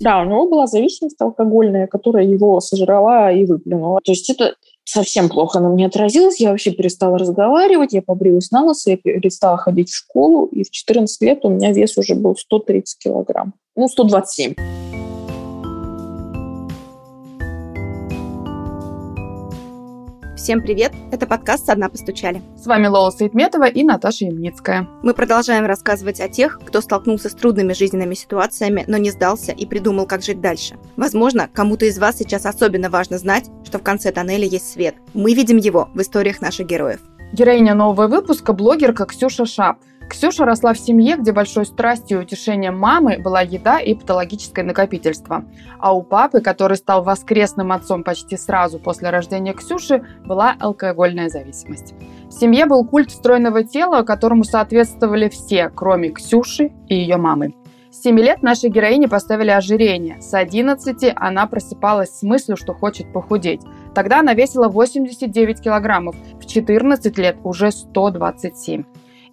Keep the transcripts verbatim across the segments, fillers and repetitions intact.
Да, у него была зависимость алкогольная, которая его сожрала и выплюнула. То есть это совсем плохо на мне отразилось. Я вообще перестала разговаривать, я побрилась на лысо, я перестала ходить в школу. И в четырнадцать лет у меня вес уже был сто тридцать килограмм. Ну, сто двадцать семь. Всем привет! Это подкаст «Со дна постучали». С вами Лола Саидметова и Наташа Ямницкая. Мы продолжаем рассказывать о тех, кто столкнулся с трудными жизненными ситуациями, но не сдался и придумал, как жить дальше. Возможно, кому-то из вас сейчас особенно важно знать, что в конце тоннеля есть свет. Мы видим его в историях наших героев. Героиня нового выпуска – блогерка Ксюша Шап. Ксюша росла в семье, где большой страстью и утешением мамы была еда и патологическое накопительство. А у папы, который стал воскресным отцом почти сразу после рождения Ксюши, была алкогольная зависимость. В семье был культ стройного тела, которому соответствовали все, кроме Ксюши и ее мамы. С семи лет нашей героине поставили ожирение. С одиннадцати она просыпалась с мыслью, что хочет похудеть. Тогда она весила восемьдесят девять килограммов, в четырнадцать лет уже сто двадцать семь.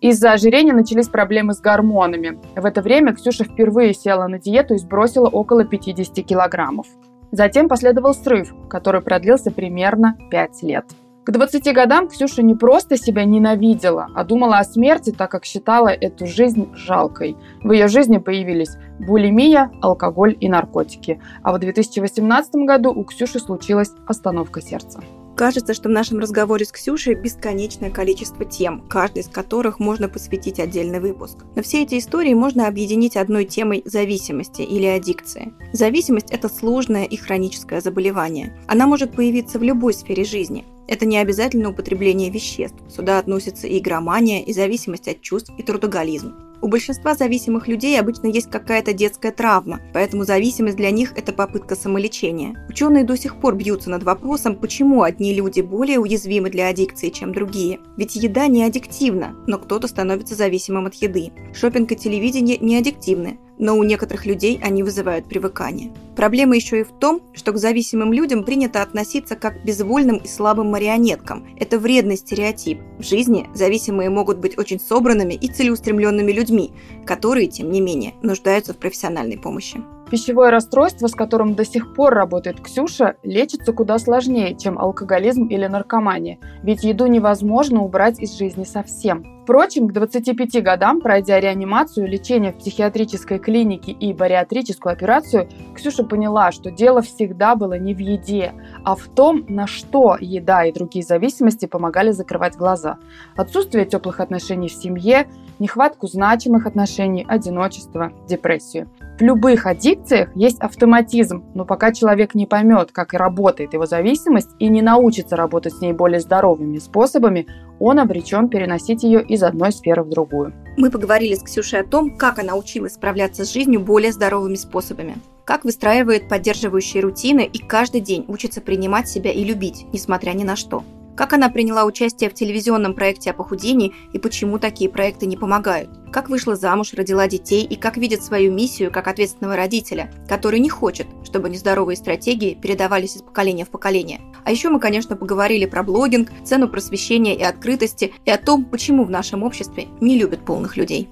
Из-за ожирения начались проблемы с гормонами. В это время Ксюша впервые села на диету и сбросила около пятьдесят килограммов. Затем последовал срыв, который продлился примерно пять лет. К двадцати годам Ксюша не просто себя ненавидела, а думала о смерти, так как считала эту жизнь жалкой. В ее жизни появились булимия, алкоголь и наркотики. А в две тысячи восемнадцатом году у Ксюши случилась остановка сердца. Кажется, что в нашем разговоре с Ксюшей бесконечное количество тем, каждой из которых можно посвятить отдельный выпуск. Но все эти истории можно объединить одной темой зависимости или аддикции. Зависимость – это сложное и хроническое заболевание. Она может появиться в любой сфере жизни. Это не обязательно употребление веществ. Сюда относятся и игромания, и зависимость от чувств, и трудоголизм. У большинства зависимых людей обычно есть какая-то детская травма, поэтому зависимость для них – это попытка самолечения. Ученые до сих пор бьются над вопросом, почему одни люди более уязвимы для аддикции, чем другие. Ведь еда не аддиктивна, но кто-то становится зависимым от еды. Шопинг и телевидение не аддиктивны, но у некоторых людей они вызывают привыкание. Проблема еще и в том, что к зависимым людям принято относиться как к безвольным и слабым марионеткам. Это вредный стереотип. В жизни зависимые могут быть очень собранными и целеустремленными людьми, которые, тем не менее, нуждаются в профессиональной помощи. Пищевое расстройство, с которым до сих пор работает Ксюша, лечится куда сложнее, чем алкоголизм или наркомания, ведь еду невозможно убрать из жизни совсем. Впрочем, к двадцати пяти годам, пройдя реанимацию, лечение в психиатрической клинике и бариатрическую операцию, Ксюша поняла, что дело всегда было не в еде, а в том, на что еда и другие зависимости помогали закрывать глаза. Отсутствие теплых отношений в семье, нехватку значимых отношений, одиночество, депрессию. В любых аддикциях есть автоматизм, но пока человек не поймет, как работает его зависимость и не научится работать с ней более здоровыми способами, он обречен переносить ее из одной сферы в другую. Мы поговорили с Ксюшей о том, как она училась справляться с жизнью более здоровыми способами, как выстраивает поддерживающие рутины и каждый день учится принимать себя и любить, несмотря ни на что. Как она приняла участие в телевизионном проекте о похудении и почему такие проекты не помогают. Как вышла замуж, родила детей и как видит свою миссию как ответственного родителя, который не хочет, чтобы нездоровые стратегии передавались из поколения в поколение. А еще мы, конечно, поговорили про блогинг, цену просвещения и открытости и о том, почему в нашем обществе не любят полных людей.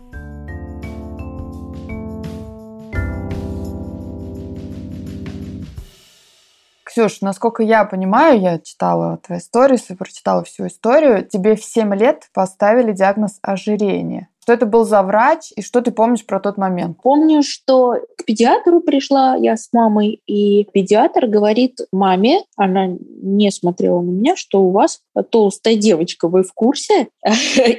Ксюш, насколько я понимаю, я читала твои сторис и прочитала всю историю, тебе в семь лет поставили диагноз ожирения. Что это был за врач и что ты помнишь про тот момент? Помню, что к педиатру пришла я с мамой, и педиатр говорит маме, она не смотрела на меня, что у вас толстая девочка, вы в курсе?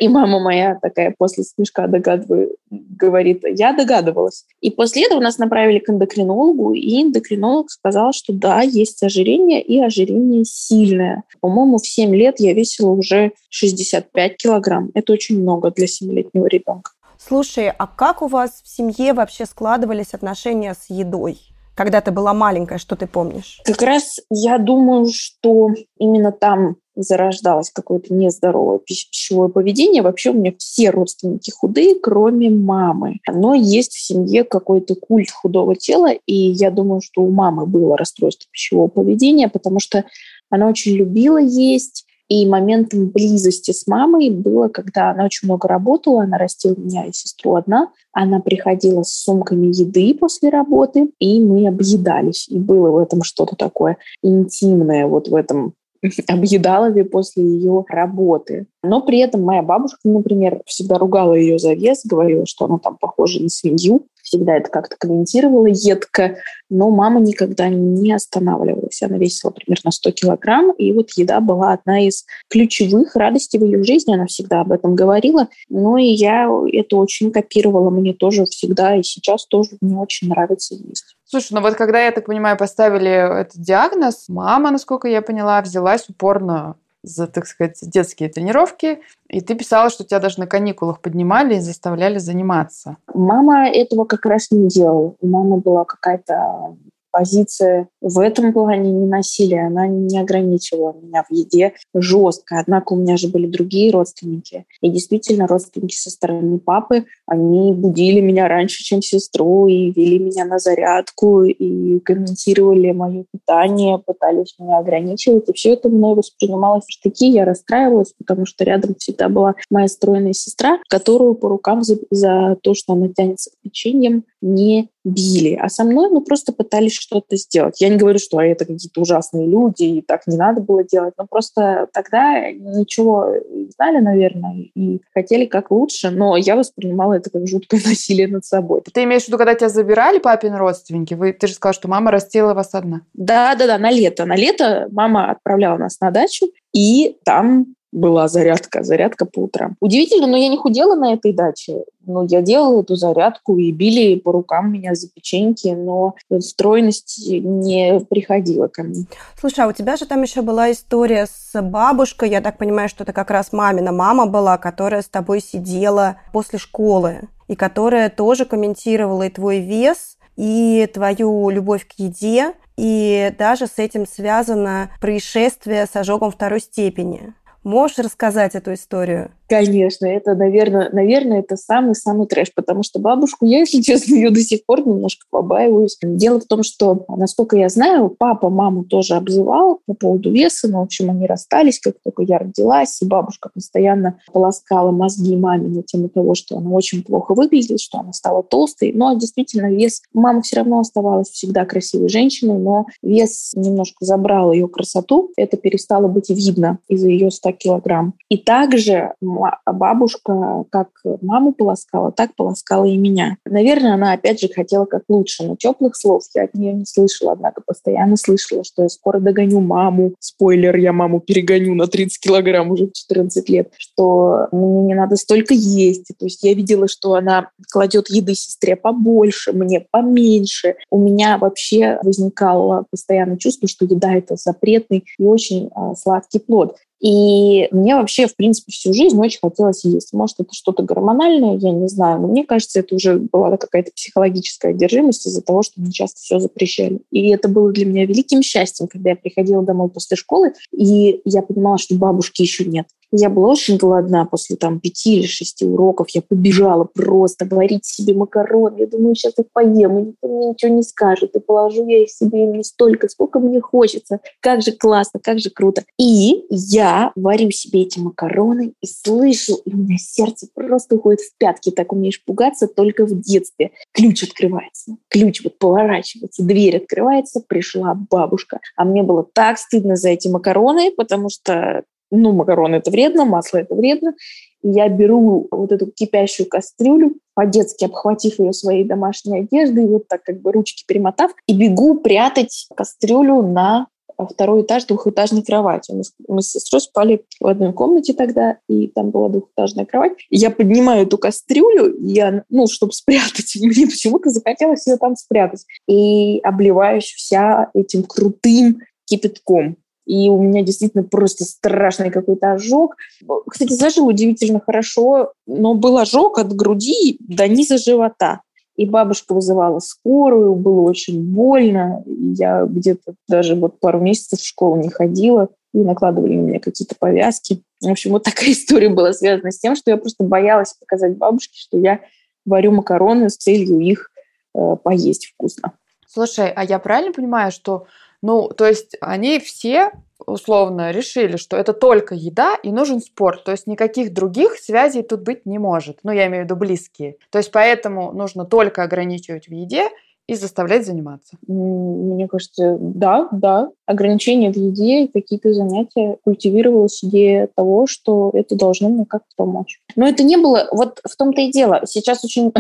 И мама моя такая после смешка догадывает, говорит, я догадывалась. И после этого нас направили к эндокринологу, и эндокринолог сказал, что да, есть ожирение, и ожирение сильное. По-моему, в семь лет я весила уже шестьдесят пять килограмм. Это очень много для семилетнего ребенка. Слушай, а как у вас в семье вообще складывались отношения с едой? Когда ты была маленькая, что ты помнишь? Как раз я думаю, что именно там зарождалось какое-то нездоровое пищевое поведение. Вообще у меня все родственники худые, кроме мамы. Но есть в семье какой-то культ худого тела, и я думаю, что у мамы было расстройство пищевого поведения, потому что она очень любила есть, И моментом близости с мамой было, когда она очень много работала, она растила меня и сестру одна, она приходила с сумками еды после работы, и мы объедались. И было в этом что-то такое интимное, вот в этом объедалове после ее работы. Но при этом моя бабушка, например, всегда ругала ее за вес, говорила, что она там похожа на свинью. Всегда это как-то комментировала едко, но мама никогда не останавливалась. Она весила примерно сто килограмм, и вот еда была одна из ключевых радостей в ее жизни. Она всегда об этом говорила. Но и я это очень копировала. Мне тоже всегда и сейчас тоже мне очень нравится есть. Слушай, ну вот когда, я так понимаю, поставили этот диагноз, мама, насколько я поняла, взялась упорно за, так сказать, детские тренировки. И ты писала, что тебя даже на каникулах поднимали и заставляли заниматься. Мама этого как раз не делала. У мамы была какая-то позиция в этом плане не насилия. Она не ограничивала меня в еде жестко. Однако у меня же были другие родственники. И действительно, родственники со стороны папы, они будили меня раньше, чем сестру, и вели меня на зарядку, и комментировали мое питание, пытались меня ограничивать. И все это мной воспринималось в штыки. Я расстраивалась, потому что рядом всегда была моя стройная сестра, которую по рукам за, за то, что она тянется к печеньям, не били. А со мной, ну, просто пытались что-то сделать. Я не говорю, что а это какие-то ужасные люди, и так не надо было делать. Но просто тогда ничего не знали, наверное, и хотели как лучше, но я воспринимала это как жуткое насилие над собой. Ты имеешь в виду, когда тебя забирали папины родственники? Вы, ты же сказала, что мама растила вас одна. Да-да-да, на лето. На лето мама отправляла нас на дачу, и там была зарядка, зарядка по утрам. Удивительно, но я не худела на этой даче. Но я делала эту зарядку, и били по рукам меня за печеньки, но стройность не приходила ко мне. Слушай, а у тебя же там еще была история с бабушкой. Я так понимаю, что это как раз мамина мама была, которая с тобой сидела после школы, и которая тоже комментировала и твой вес, и твою любовь к еде, и даже с этим связано происшествие с ожогом второй степени. Можешь рассказать эту историю? Конечно, это, наверное, наверное, это самый-самый трэш, потому что бабушку, я, если честно, ее до сих пор немножко побаиваюсь. Дело в том, что, насколько я знаю, папа маму тоже обзывал по поводу веса, но, в общем, они расстались, как только я родилась, и бабушка постоянно полоскала мозги маме на тему того, что она очень плохо выглядит, что она стала толстой, но действительно вес... Мама все равно оставалась всегда красивой женщиной, но вес немножко забрал ее красоту, это перестало быть видно из-за ее ста килограмм. И также бабушка как маму полоскала, так полоскала и меня. Наверное, она опять же хотела как лучше, но теплых слов я от нее не слышала, однако постоянно слышала, что я скоро догоню маму. Спойлер, я маму перегоню на тридцать килограмм уже в четырнадцать лет, что мне не надо столько есть. То есть я видела, что она кладет еды сестре побольше, мне поменьше. У меня вообще возникало постоянное чувство, что еда — это запретный и очень а, сладкий плод. И мне вообще, в принципе, всю жизнь очень хотелось есть. Может, это что-то гормональное, я не знаю. Но мне кажется, это уже была какая-то психологическая одержимость из-за того, что мне часто все запрещали. И это было для меня великим счастьем, когда я приходила домой после школы, и я понимала, что бабушки еще нет. Я была очень голодна после там пяти или шести уроков. Я побежала просто варить себе макароны. Я думаю, сейчас я поем, и никто мне ничего не скажет. И положу я их себе не столько, сколько мне хочется. Как же классно, как же круто. И я варю себе эти макароны и слышу, и у меня сердце просто уходит в пятки. Так умеешь пугаться только в детстве. Ключ открывается. Ключ вот поворачивается, дверь открывается. Пришла бабушка. А мне было так стыдно за эти макароны, потому что ну, макароны — это вредно, масло — это вредно. И я беру вот эту кипящую кастрюлю, по-детски обхватив ее своей домашней одеждой, вот так как бы ручки перемотав, и бегу прятать кастрюлю на второй этаж двухэтажной кровати. Мы, мы с сестрой спали в одной комнате тогда, и там была двухэтажная кровать. И я поднимаю эту кастрюлю, я, ну, чтобы спрятать, мне почему-то захотелось ее там спрятать. И обливаюсь вся этим крутым кипятком. И у меня действительно просто страшный какой-то ожог. Кстати, зажил удивительно хорошо, но был ожог от груди до низа живота. И бабушка вызывала скорую, было очень больно. Я где-то даже вот пару месяцев в школу не ходила, и накладывали на меня какие-то повязки. В общем, вот такая история была связана с тем, что я просто боялась показать бабушке, что я варю макароны с целью их э, поесть вкусно. Слушай, а я правильно понимаю, что... Ну, то есть они все условно решили, что это только еда и нужен спорт, то есть никаких других связей тут быть не может, ну я имею в виду близкие, то есть поэтому нужно только ограничивать в еде и заставлять заниматься. Мне кажется, да, да. Ограничения в еде, какие-то занятия, культивировалась идея того, что это должно мне как-то помочь. Но это не было, вот в том-то и дело. Сейчас очень,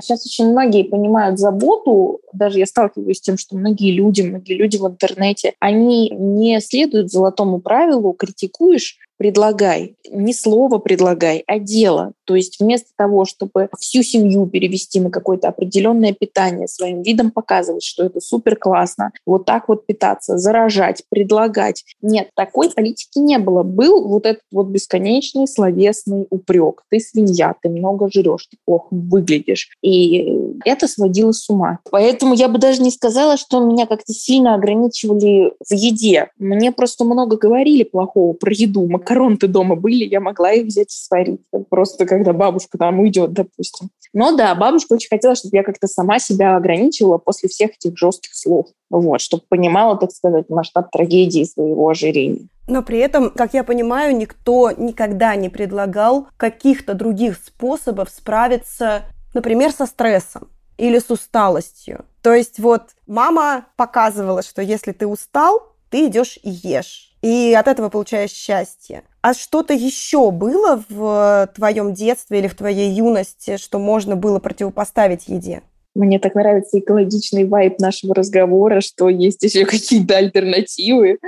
сейчас очень многие понимают заботу, даже я сталкиваюсь с тем, что многие люди, многие люди в интернете, они не следуют золотому правилу «критикуешь, предлагай». Не слово «предлагай», а дело. То есть вместо того, чтобы всю семью перевести на какое-то определенное питание, своим видом показывать, что это супер классно, вот так вот питаться, заражать, предлагать. Нет, такой политики не было. Был вот этот вот бесконечный словесный упрек. Ты свинья, ты много жрешь, ты плохо выглядишь. И это сводило с ума. Поэтому я бы даже не сказала, что меня как-то сильно ограничивали в еде. Мне просто много говорили плохого про еду. Макароны-то дома были, я могла их взять и сварить. Просто когда бабушка там уйдет, допустим. Но да, бабушка очень хотела, чтобы я как-то сама себя ограничивала после всех этих жестких слов. Вот, чтобы понимала, так сказать, масштаб трагедии своего ожирения. Но при этом, как я понимаю, никто никогда не предлагал каких-то других способов справиться, например, со стрессом или с усталостью. То есть вот мама показывала, что если ты устал, ты идешь и ешь. И от этого получаешь счастье. А что-то еще было в твоем детстве или в твоей юности, что можно было противопоставить еде? Мне так нравится экологичный вайб нашего разговора, что есть еще какие-то альтернативы,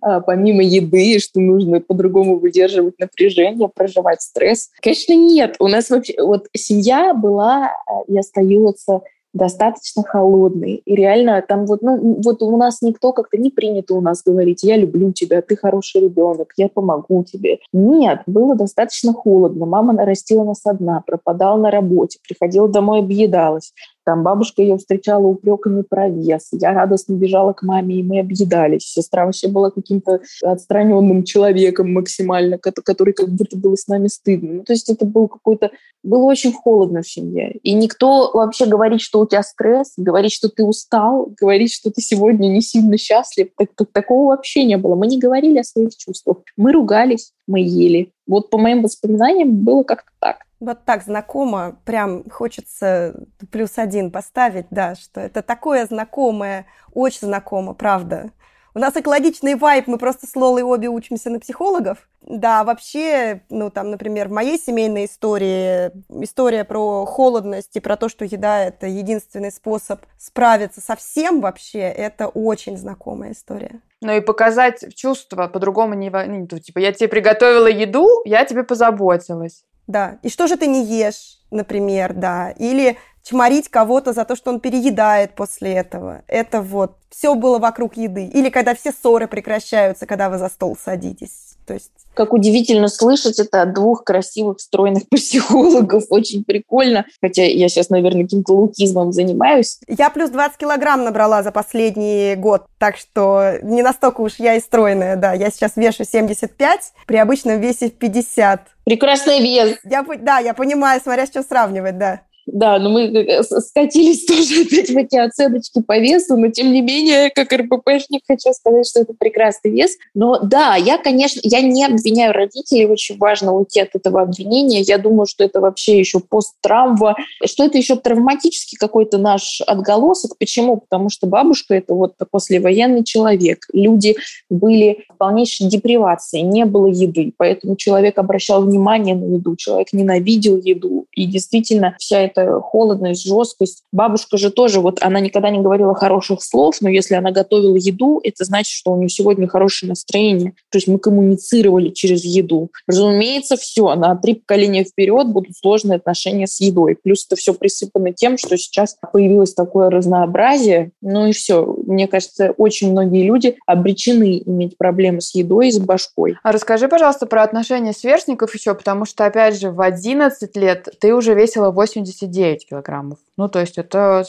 а, помимо еды, что нужно по-другому выдерживать напряжение, проживать стресс. Конечно, нет. У нас вообще... Вот семья была и остается... достаточно холодный. И реально там вот, ну, вот у нас никто как-то не принято у нас говорить, я люблю тебя, ты хороший ребенок, я помогу тебе. Нет, было достаточно холодно. Мама растила нас одна, пропадала на работе, приходила домой, объедалась. Там бабушка ее встречала упреками про вес. Я радостно бежала к маме, и мы объедались. Сестра вообще была каким-то отстраненным человеком максимально, который как будто было с нами стыдно. Ну, то есть это был какой-то... Было очень холодно в семье. И никто вообще говорит, что у тебя стресс, говорит, что ты устал, говорит, что ты сегодня не сильно счастлив. Так, так, такого вообще не было. Мы не говорили о своих чувствах. Мы ругались, мы ели. Вот по моим воспоминаниям было как-то так. Вот так знакомо, прям хочется плюс один поставить, да, что это такое знакомое, очень знакомо, правда. У нас экологичный вайб, мы просто с Лолой обе учимся на психологов. Да, вообще, ну там, например, в моей семейной истории история про холодность и про то, что еда – это единственный способ справиться со всем вообще, это очень знакомая история. Ну и показать чувства по-другому не... Ну, типа, я тебе приготовила еду, я тебе позаботилась. Да, и что же ты не ешь, например, да, или чморить кого-то за то, что он переедает после этого. Это вот все было вокруг еды. Или когда все ссоры прекращаются, когда вы за стол садитесь. То есть... Как удивительно слышать это от двух красивых, стройных психологов. Очень прикольно. Хотя я сейчас, наверное, каким-то лукизмом занимаюсь. Я плюс двадцать килограмм набрала за последний год. Так что не настолько уж я и стройная, да. Я сейчас вешу семьдесят пять, при обычном весе пятьдесят. Прекрасный вес. Я, да, я понимаю, смотря с чем сравнивать, да. Да, но мы скатились тоже опять в эти оценочки по весу, но тем не менее, как РППшник, хочу сказать, что это прекрасный вес. Но да, я, конечно, я не обвиняю родителей, очень важно уйти от этого обвинения. Я думаю, что это вообще еще посттравма, что это еще травматический какой-то наш отголосок. Почему? Потому что бабушка – это вот послевоенный человек. Люди были в полнейшей депривации, не было еды, поэтому человек обращал внимание на еду, человек ненавидел еду, и действительно вся эта холодность, жесткость. Бабушка же тоже, вот она никогда не говорила хороших слов, но если она готовила еду, это значит, что у нее сегодня хорошее настроение. То есть мы коммуницировали через еду. Разумеется, все, на три поколения вперед будут сложные отношения с едой. Плюс это все присыпано тем, что сейчас появилось такое разнообразие. Ну и все. Мне кажется, очень многие люди обречены иметь проблемы с едой и с башкой. А расскажи, пожалуйста, про отношения сверстников еще, потому что, опять же, в одиннадцать лет ты уже весила восемьдесят девять килограммов. Ну, то есть это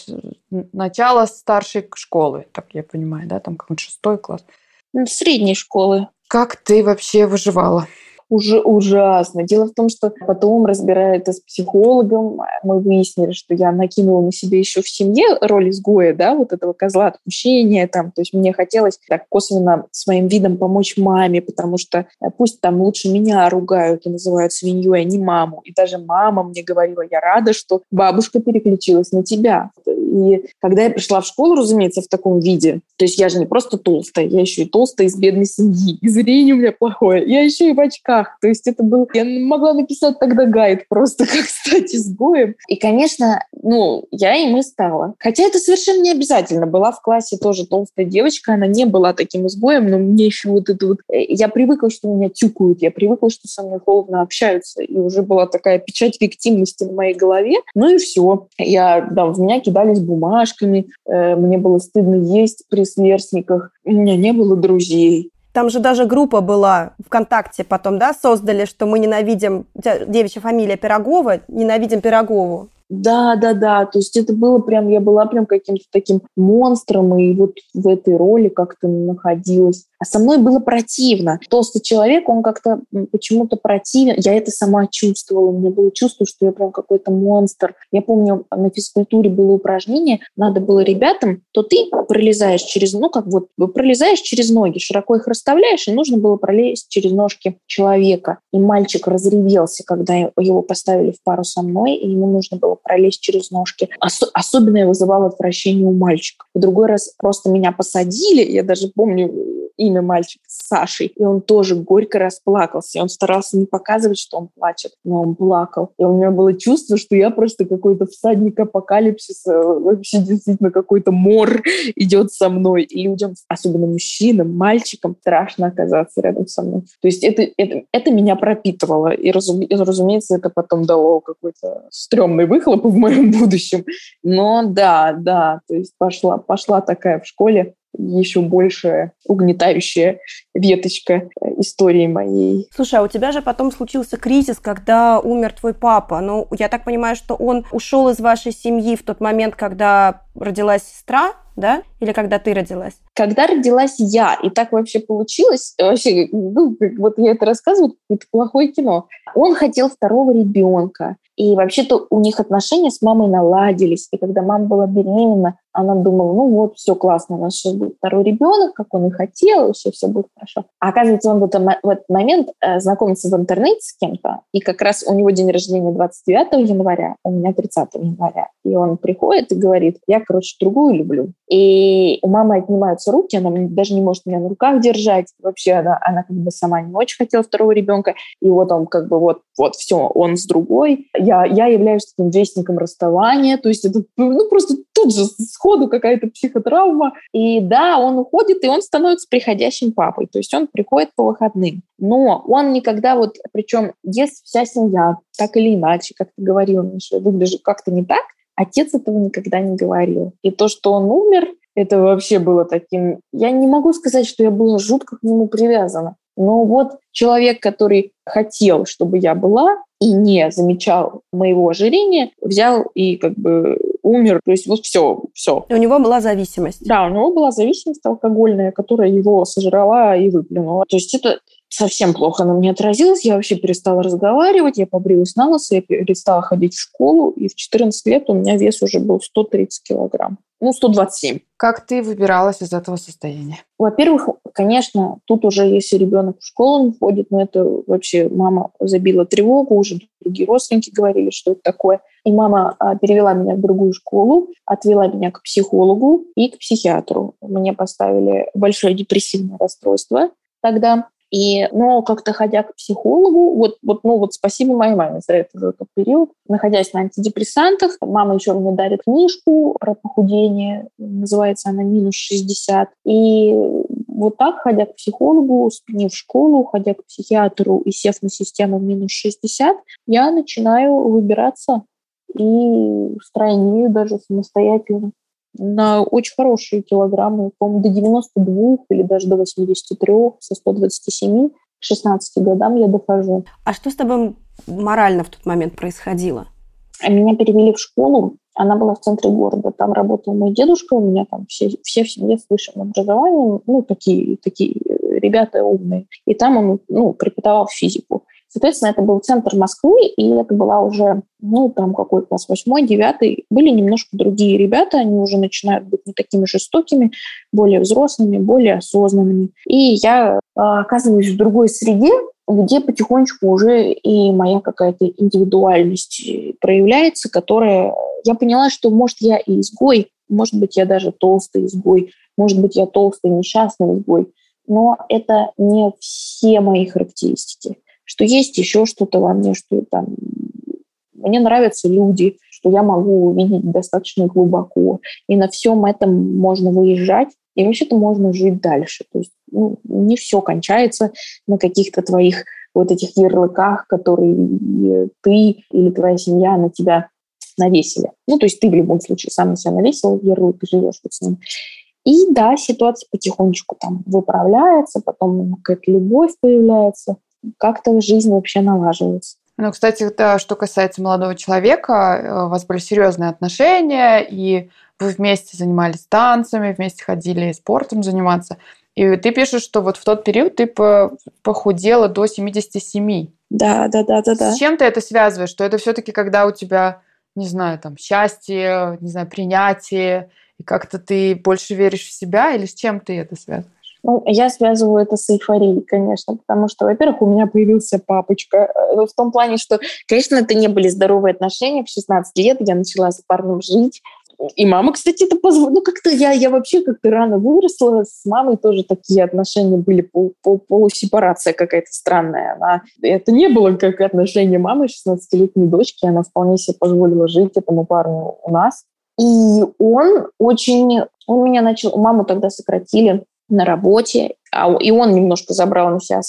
начало старшей школы, так я понимаю, да, там какой-то шестой класс. Средней школы. Как ты вообще выживала? уже ужасно. Дело в том, что потом, разбирая это с психологом, мы выяснили, что я накинула на себя еще в семье роль изгоя, да, вот этого козла отпущения, там, то есть мне хотелось так косвенно своим видом помочь маме, потому что пусть там лучше меня ругают и называют свиньей, а не маму. И даже мама мне говорила: я рада, что бабушка переключилась на тебя. И когда я пришла в школу, разумеется, в таком виде, то есть я же не просто толстая, я еще и толстая из бедной семьи, и зрение у меня плохое, я еще и в очках, то есть это было... Я могла написать тогда гайд просто, как стать изгоем. И, конечно, ну, я им и стала. Хотя это совершенно не обязательно. Была в классе тоже толстая девочка, она не была таким изгоем, но мне еще вот это вот... Я привыкла, что меня тюкают, я привыкла, что со мной холодно общаются, и уже была такая печать виктимности на моей голове. Ну и все. Я, да, в меня кидались бумажками, э, мне было стыдно есть при сверстниках, у меня не было друзей. Там же даже группа была ВКонтакте потом, да, создали, что мы ненавидим... У тебя девичья фамилия Пирогова, ненавидим Пирогову. Да, да, да, то есть это было прям, я была прям каким-то таким монстром, и вот в этой роли как-то находилась. А со мной было противно. Толстый человек, он как-то почему-то противен. Я это сама чувствовала, у меня было чувство, что я прям какой-то монстр. Я помню, на физкультуре было упражнение, надо было ребятам, то ты пролезаешь через, ну как вот, пролезаешь через ноги, широко их расставляешь, и нужно было пролезть через ножки человека. И мальчик разревелся, когда его поставили в пару со мной, и ему нужно было пролезть через ножки. Ос- особенно я вызывала отвращение у мальчика. В другой раз просто меня посадили, я даже помню имя мальчика, Сашей, и он тоже горько расплакался. И он старался не показывать, что он плачет, но он плакал. И у меня было чувство, что я просто какой-то всадник апокалипсиса, вообще действительно какой-то мор идет со мной. И людям, особенно мужчинам, мальчикам, страшно оказаться рядом со мной. То есть это, это, это меня пропитывало. И, разуме- разумеется, это потом дало какой-то стрёмный выхлоп в моем будущем. Но да, да, то есть пошла, пошла такая в школе еще больше угнетающая веточка истории моей. Слушай, а у тебя же потом случился кризис, когда умер твой папа. Ну, я так понимаю, что он ушел из вашей семьи в тот момент, когда родилась сестра, да? Или когда ты родилась? Когда родилась я, и так вообще получилось, вообще, ну, вот я это рассказываю, это плохое кино. Он хотел второго ребенка. И вообще-то у них отношения с мамой наладились. И когда мама была беременна, она думала: ну вот, все классно, у нас сейчас будет второй ребенок, как он и хотел, все, все будет хорошо. А оказывается, он в, этом, в этот момент э, знакомится в интернете с кем-то, и как раз у него день рождения двадцать девятого января, у меня тридцатого января. И он приходит и говорит: я, короче, другую люблю. И у мамы отнимаются руки, она даже не может меня на руках держать. Вообще она, она как бы сама не очень хотела второго ребенка. И вот он как бы вот, вот все, он с другой. Я, я являюсь таким вестником расставания. То есть это ну, просто тут же сходу какая-то психотравма. И да, он уходит, и он становится приходящим папой. То есть он приходит по выходным. Но он никогда вот... Причем есть вся семья, так или иначе, как ты говорила, Миша, выгляжу как-то не так. Отец этого никогда не говорил. И то, что он умер, это вообще было таким... Я не могу сказать, что я была жутко к нему привязана. Но вот человек, который хотел, чтобы я была, и не замечал моего ожирения, взял и как бы умер. То есть вот все, все. У него была зависимость. Да, у него была зависимость алкогольная, которая его сожрала и выплюнула. То есть это... Совсем плохо на мне отразилось. Я вообще перестала разговаривать, я побрилась на лысо, я перестала ходить в школу. И в четырнадцать лет у меня вес уже был сто тридцать килограмм. Ну, сто двадцать семь. Как ты выбиралась из этого состояния? Во-первых, конечно, тут уже если ребенок в школу не ходит, ну, это вообще мама забила тревогу, уже другие родственники говорили, что это такое. И мама перевела меня в другую школу, отвела меня к психологу и к психиатру. Мне поставили большое депрессивное расстройство тогда. И, но как-то ходя к психологу, вот, вот, ну, вот спасибо моей маме за этот, за этот период, находясь на антидепрессантах, мама еще мне дарит книжку про похудение, называется она «Минус шестьдесят». И вот так, ходя к психологу, сменив школу, ходя к психиатру и сев на систему «Минус шестьдесят», я начинаю выбираться и стройнею даже самостоятельно. На очень хорошие килограммы, по-моему, до девяноста двух или даже до восьмидесяти трёх, со ста двадцати семи, к шестнадцати годам я дохожу. А что с тобой морально в тот момент происходило? Меня перевели в школу, она была в центре города, там работал мой дедушка, у меня там все, все в семье с высшим образованием, ну, такие, такие ребята умные, и там он, ну, преподавал физику. Соответственно, это был центр Москвы, и это была уже, ну, там какой класс, восьмой, девятый. Были немножко другие ребята, они уже начинают быть не такими жестокими, более взрослыми, более осознанными. И я оказываюсь в другой среде, где потихонечку уже и моя какая-то индивидуальность проявляется, которая... Я поняла, что, может, я и изгой, может быть, я даже толстый изгой, может быть, я толстый несчастный изгой, но это не все мои характеристики. Что есть еще что-то во мне, что там мне нравятся люди, что я могу увидеть достаточно глубоко. И на всем этом можно выезжать, и вообще-то можно жить дальше. То есть, ну, не все кончается на каких-то твоих вот этих ярлыках, которые ты или твоя семья на тебя навесили. Ну, то есть ты в любом случае сам на себя навесил ярлык, ты живешь вот с ним. И да, ситуация потихонечку там выправляется, потом какая-то любовь появляется. Как-то жизнь вообще налаживается. Ну, кстати, да, что касается молодого человека, у вас были серьезные отношения, и вы вместе занимались танцами, вместе ходили спортом заниматься. И ты пишешь, что вот в тот период ты похудела до семидесяти семи. Да, да, да, да, да. С чем ты это связываешь? Что это все-таки когда у тебя, не знаю, там, счастье, не знаю, принятие, и как-то ты больше веришь в себя, или с чем ты это связываешь? Ну, я связываю это с эйфорией, конечно, потому что, во-первых, у меня появился папочка. В том плане, что, конечно, это не были здоровые отношения. В шестнадцать лет я начала с парнем жить. И мама, кстати, это позволила. Ну, как-то я, я вообще как-то рано выросла. С мамой тоже такие отношения были. Полусепарация какая-то странная. Она... Это не было как отношение мамы шестнадцатилетней дочки. Она вполне себе позволила жить этому парню у нас. И он очень... Он меня начал... Маму тогда сократили на работе, а, и он немножко забрал на себя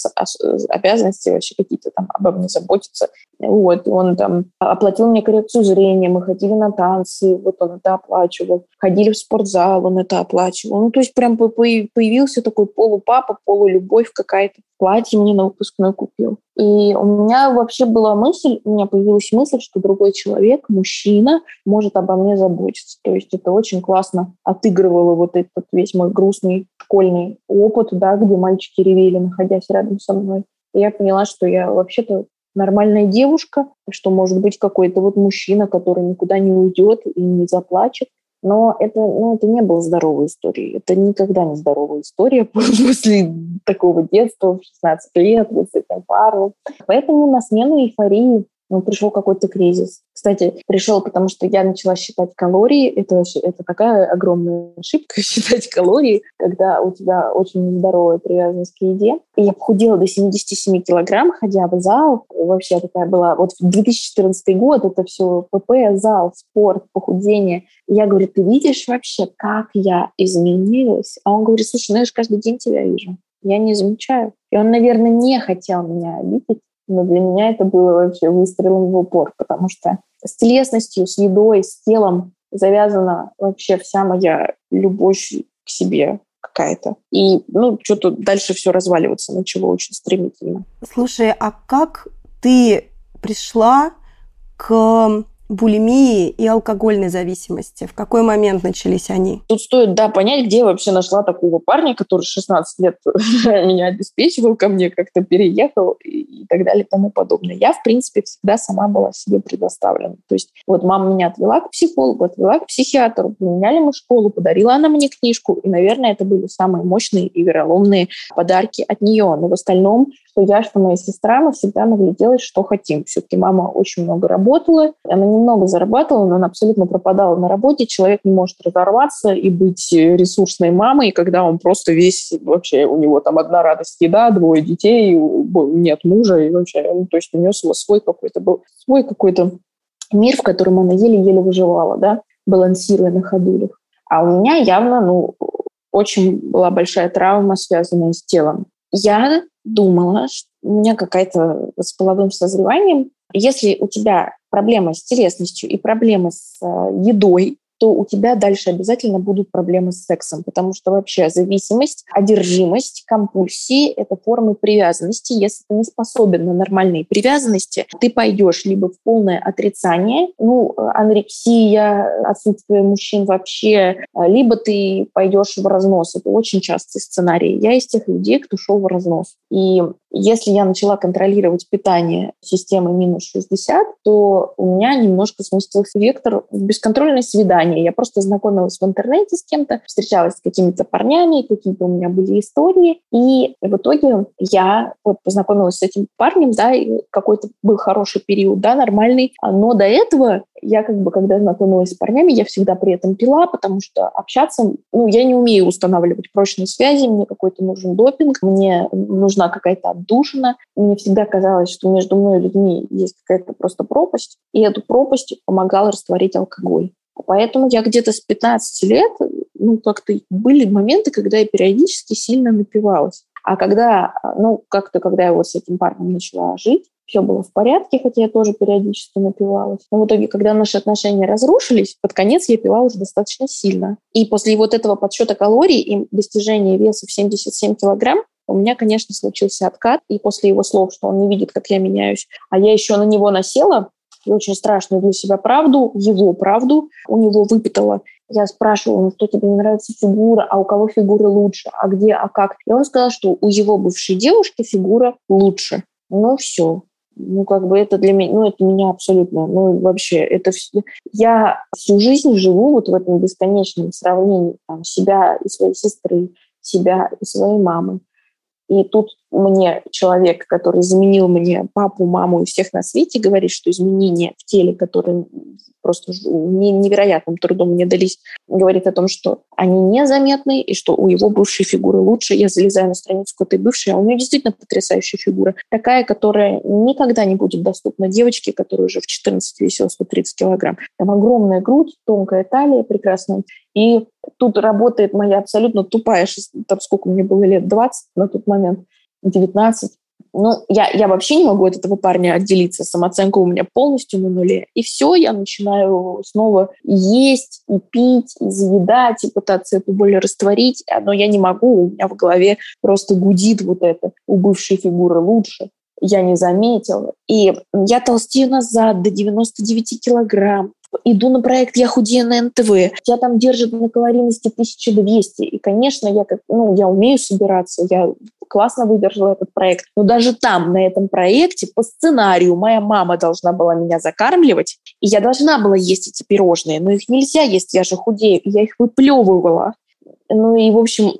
обязанности вообще какие-то там обо мне заботиться. Вот, он там оплатил мне коррекцию зрения, мы ходили на танцы, вот он это оплачивал, ходили в спортзал, он это оплачивал. Ну, то есть прям появился такой полупапа, полулюбовь какая-то. Платье мне на выпускной купил. И у меня вообще была мысль, у меня появилась мысль, что другой человек, мужчина, может обо мне заботиться. То есть это очень классно отыгрывало вот этот весь мой грустный школьный опыт, да, где мальчики ревели, находясь рядом со мной. И я поняла, что я вообще-то нормальная девушка, что может быть какой-то вот мужчина, который никуда не уйдет и не заплачет. Но это, ну, это не было здоровой историей. Это никогда не здоровая история после такого детства в шестнадцать лет, вот с этим парнем. Поэтому на смену эйфории, ну, пришел какой-то кризис. Кстати, пришел, потому что я начала считать калории. Это, это такая огромная ошибка, считать калории, когда у тебя очень нездоровая привязанность к еде. И я похудела до семидесяти семи килограмм, ходя в зал. Вообще такая была... Вот две тысячи четырнадцатый год, это все ПП, зал, спорт, похудение. И я говорю, ты видишь вообще, как я изменилась? А он говорит, слушай, ну я же каждый день тебя вижу. Я не замечаю. И он, наверное, не хотел меня обидеть. Но для меня это было вообще выстрелом в упор, потому что с телесностью, с едой, с телом завязана вообще вся моя любовь к себе какая-то. И, ну, что-то дальше все разваливаться начало очень стремительно. Слушай, а как ты пришла к булимии и алкогольной зависимости? В какой момент начались они? Тут стоит, да, понять, где я вообще нашла такого парня, который шестнадцать лет меня обеспечивал, ко мне как-то переехал и так далее и тому подобное. Я, в принципе, всегда сама была себе предоставлена. То есть вот мама меня отвела к психологу, отвела к психиатру, поменяли мы школу, подарила она мне книжку, и, наверное, это были самые мощные и вероломные подарки от нее. Но в остальном, что я, что моя сестра, мы всегда могли делать, что хотим. Все-таки мама очень много работала, она не немного зарабатывала, но она абсолютно пропадала на работе. Человек не может разорваться и быть ресурсной мамой, когда он просто весь, вообще у него там одна радость еда, двое детей, нет мужа, и вообще, ну, то есть у нее свой какой-то был, свой какой-то мир, в котором она еле-еле выживала, да, балансируя на ходулях. А у меня явно, ну, очень была большая травма, связанная с телом. Я думала, что у меня какая-то с половым созреванием. Если у тебя проблема с телесностью и проблема с едой, то у тебя дальше обязательно будут проблемы с сексом, потому что вообще зависимость, одержимость, компульсии — это формы привязанности. Если ты не способен на нормальные привязанности, ты пойдешь либо в полное отрицание, ну, анорексия, отсутствие мужчин вообще, либо ты пойдешь в разнос. Это очень частый сценарий. Я из тех людей, кто шел в разнос. И Если я начала контролировать питание системы минус шестьдесят, то у меня немножко сместился вектор в бесконтрольное свидание. Я просто знакомилась в интернете с кем-то, встречалась с какими-то парнями, какие-то у меня были истории. И в итоге я вот познакомилась с этим парнем, да, и какой-то был хороший период, да, нормальный. Но до этого я как бы, когда знакомилась с парнями, я всегда при этом пила, потому что общаться, ну, я не умею устанавливать прочные связи, мне какой-то нужен допинг, мне нужна какая-то душно. Мне всегда казалось, что между мной и людьми есть какая-то просто пропасть, и эту пропасть помогал растворить алкоголь. Поэтому я где-то с пятнадцати лет, ну, как-то были моменты, когда я периодически сильно напивалась. А когда, ну, как-то, когда я вот с этим парнем начала жить, все было в порядке, хотя я тоже периодически напивалась. Но в итоге, когда наши отношения разрушились, под конец я пила уже достаточно сильно. И после вот этого подсчета калорий и достижения веса в семьдесят семь килограмм, у меня, конечно, случился откат, и после его слов, что он не видит, как я меняюсь, а я еще на него насела, и очень страшную для себя правду, его правду, у него выпитала. Я спрашивала, ну что тебе не нравится фигура, а у кого фигура лучше, а где, а как? И он сказал, что у его бывшей девушки фигура лучше. Ну все. Ну, как бы это для меня, ну, это меня абсолютно, ну, вообще, это все. Я всю жизнь живу вот в этом бесконечном сравнении там, себя и своей сестры, себя и своей мамы. И тут мне человек, который заменил мне папу, маму и всех на свете, говорит, что изменения в теле, которые просто невероятным трудом мне дались, говорит о том, что они незаметны и что у его бывшей фигуры лучше. Я залезаю на страницу к этой бывшей, а у нее действительно потрясающая фигура. Такая, которая никогда не будет доступна девочке, которая уже в четырнадцать весила сто тридцать килограмм. Там огромная грудь, тонкая талия, прекрасная. И тут работает моя абсолютно тупая, там сколько мне было лет, двадцать на тот момент, девятнадцать. Ну, я, я вообще не могу от этого парня отделиться. Самооценка у меня полностью на нуле. И все, я начинаю снова есть, и пить, и заедать, и пытаться эту боль растворить. Но я не могу, у меня в голове просто гудит вот это. У бывшей фигуры лучше. Я не заметила. И я толстею назад до девяноста девяти килограмм. Иду на проект «Я худею» на эн тэ вэ. Я там держит на калорийности тысяча двести. И, конечно, я, как, ну, я умею собираться. Я классно выдержала этот проект. Но даже там, на этом проекте, по сценарию моя мама должна была меня закармливать. И я должна была есть эти пирожные. Но их нельзя есть, я же худею. И я их выплевывала. Ну и, в общем,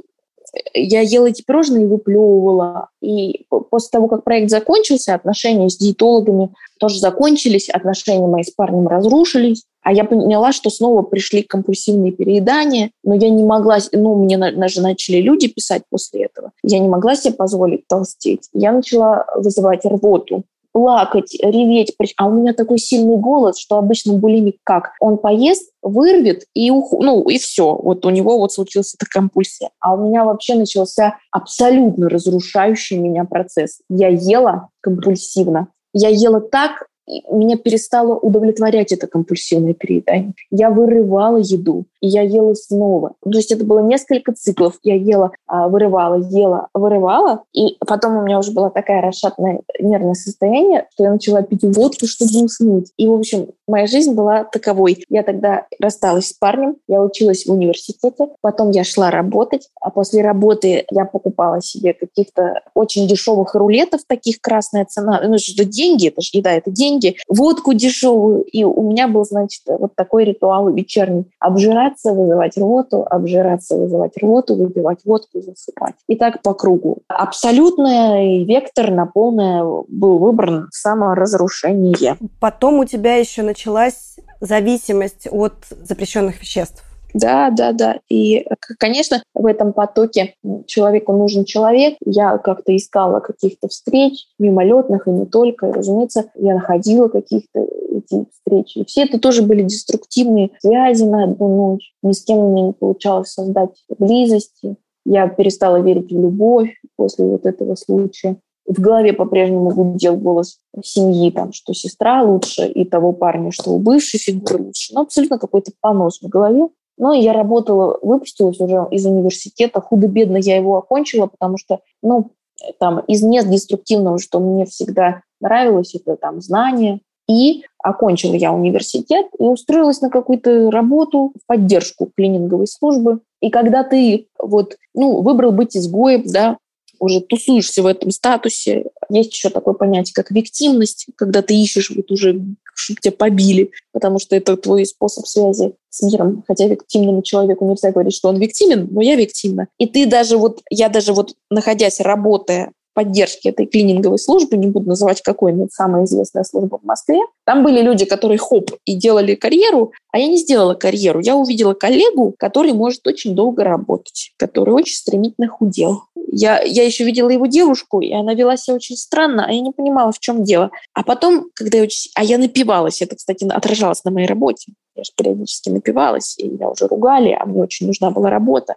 я ела эти пирожные и выплевывала. И после того, как проект закончился, отношения с диетологами тоже закончились, отношения мои с парнем разрушились. А я поняла, что снова пришли компульсивные переедания. Но я не могла... Ну, мне даже начали люди писать после этого. Я не могла себе позволить толстеть. Я начала вызывать рвоту, плакать, реветь. А у меня такой сильный голод, что обычно булимик как? Он поест, вырвет и ух... ну и все. Вот у него вот случилась эта компульсия. А у меня вообще начался абсолютно разрушающий меня процесс. Я ела компульсивно. Я ела так, и меня перестало удовлетворять это компульсивное переедание. Я вырывала еду, и я ела снова. То есть это было несколько циклов. Я ела, вырывала, ела, вырывала. И потом у меня уже была такая расшатная нервное состояние, что я начала пить водку, чтобы уснуть. И, в общем, моя жизнь была таковой. Я тогда рассталась с парнем, я училась в университете, потом я шла работать, а после работы я покупала себе каких-то очень дешевых рулетов, таких красная цена. Ну, что деньги, это же еда, это деньги. Водку дешевую. И у меня был, значит, вот такой ритуал вечерний. Обжираться, вызывать рвоту, обжираться, вызывать рвоту, выпивать водку, засыпать. И так по кругу. Абсолютный вектор на полное был выбран саморазрушение. Потом у тебя еще началась зависимость от запрещенных веществ. Да, да, да. И, конечно, в этом потоке человеку нужен человек. Я как-то искала каких-то встреч, мимолетных и не только. И, разумеется, я находила каких-то эти встречи. И все это тоже были деструктивные связи на одну ночь. Ни с кем мне не получалось создать близости. Я перестала верить в любовь после вот этого случая. В голове по-прежнему гудел голос семьи, там, что сестра лучше, и того парня, что у бывшей фигуры лучше. Ну, абсолютно какой-то понос в голове. Ну, я работала, выпустилась уже из университета, худо-бедно я его окончила, потому что, ну, там, из недеструктивного, что мне всегда нравилось, это там знание. И окончила я университет и устроилась на какую-то работу в поддержку клининговой службы. И когда ты вот, ну, выбрал быть изгоем, да, уже тусуешься в этом статусе. Есть еще такое понятие, как виктимность, когда ты ищешь вот уже, чтобы тебя побили, потому что это твой способ связи с миром. Хотя виктимному человеку нельзя говорить, что он виктимен, но я виктимна. И ты даже вот, я даже вот, находясь, работая в поддержке этой клининговой службы, не буду называть какой, но это самая известная служба в Москве, там были люди, которые хоп, и делали карьеру, а я не сделала карьеру. Я увидела коллегу, который может очень долго работать, который очень стремительно худел. Я, я еще видела его девушку, и она вела себя очень странно, а я не понимала, в чем дело. А потом, когда я училась... А я напивалась. Это, кстати, отражалось на моей работе. Я же периодически напивалась, и меня уже ругали, а мне очень нужна была работа.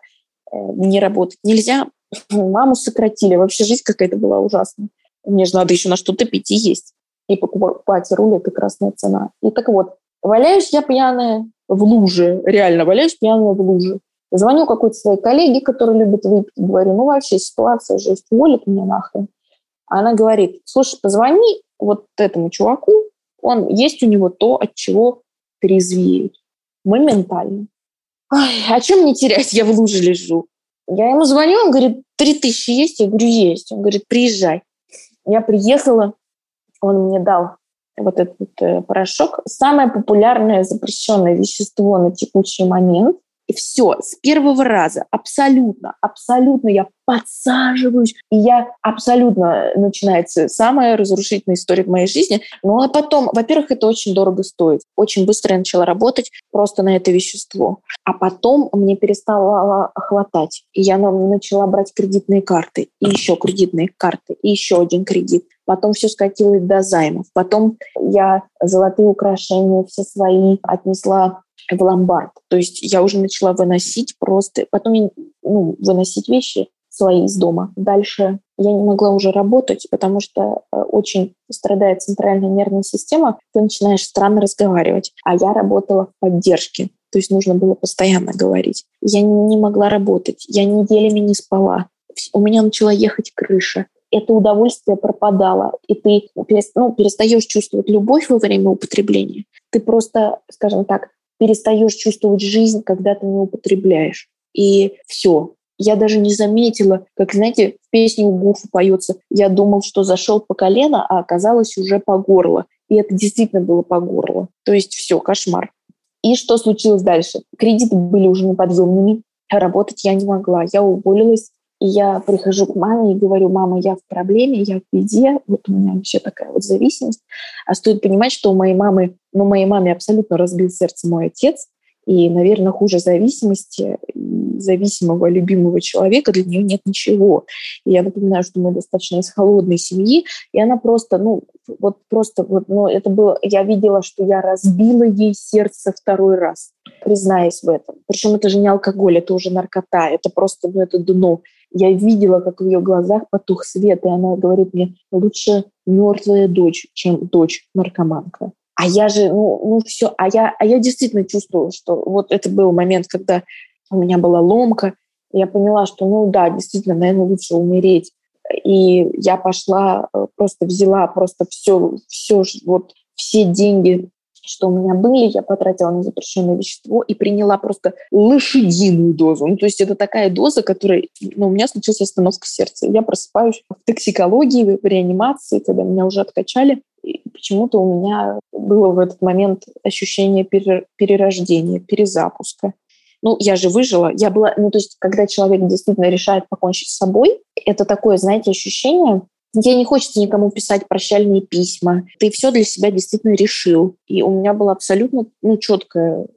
Мне работать нельзя. Маму сократили. Вообще жизнь какая-то была ужасная. Мне же надо еще на что-то пить и есть. И покупать рулет и красная цена. И так вот, валяюсь я пьяная в луже. Реально, валяюсь пьяная в луже. Звоню какой-то своей коллеге, которая любит выпить, говорю, ну вообще ситуация жесть, уволит меня нахрен. Она говорит, слушай, позвони вот этому чуваку, он есть у него то, от чего трезвеют. Моментально. Ой, а что мне терять, я в луже лежу. Я ему звоню, он говорит, три тысячи есть? Я говорю, есть. Он говорит, приезжай. Я приехала, он мне дал вот этот э, порошок. Самое популярное запрещенное вещество на текущий момент. И все, с первого раза абсолютно, абсолютно я подсаживаюсь, и я абсолютно, начинается самая разрушительная история в моей жизни. Ну, а потом, во-первых, это очень дорого стоит. Очень быстро я начала работать просто на это вещество. А потом мне перестало хватать, и я начала брать кредитные карты, и еще кредитные карты, и еще один кредит. Потом все скатилось до займов. Потом я золотые украшения все свои отнесла в ломбард. То есть я уже начала выносить просто... Потом я, ну, выносить вещи свои из дома. Дальше я не могла уже работать, потому что очень страдает центральная нервная система. Ты начинаешь странно разговаривать. А я работала в поддержке. То есть нужно было постоянно говорить. Я не могла работать. Я неделями не спала. У меня начала ехать крыша. Это удовольствие пропадало. И ты ну, перестаешь чувствовать любовь во время употребления. Ты просто, скажем так, перестаешь чувствовать жизнь, когда ты не употребляешь. И все. Я даже не заметила, как, знаете, в песне у Гурфа поется «Я думал, что зашел по колено, а оказалось уже по горло». И это действительно было по горло. То есть все, кошмар. И что случилось дальше? Кредиты были уже неподъемными. Работать я не могла. Я уволилась. И я прихожу к маме и говорю, мама, я в проблеме, я в беде, вот у меня вообще такая вот зависимость. А стоит понимать, что у моей мамы, ну, моей маме абсолютно разбил сердце мой отец, и, наверное, хуже зависимости, зависимого любимого человека для нее нет ничего. И я напоминаю, что мы достаточно из холодной семьи, и она просто, ну, вот просто, вот, ну, это было, я видела, что я разбила ей сердце второй раз, признаюсь в этом. Причем это же не алкоголь, это уже наркота, это просто, ну, это дно. Я видела, как в ее глазах потух свет, и она говорит мне, лучше мертвая дочь, чем дочь наркоманка. А я же, ну, ну все, а я, а я действительно чувствовала, что вот это был момент, когда у меня была ломка, и я поняла, что, ну да, действительно, наверное, лучше умереть. И я пошла, просто взяла просто все, все, вот, все деньги, что у меня были, я потратила на запрещенное вещество и приняла просто лошадиную дозу. Ну, то есть это такая доза, которая... Ну, у меня случилась остановка сердца. Я просыпаюсь в токсикологии, в реанимации, когда меня уже откачали. И почему-то у меня было в этот момент ощущение перерождения, перезапуска. Ну, я же выжила. Я была... Ну, то есть когда человек действительно решает покончить с собой, это такое, знаете, ощущение... Тебе не хочется никому писать прощальные письма. Ты все для себя действительно решил. И у меня было абсолютно ну, четкое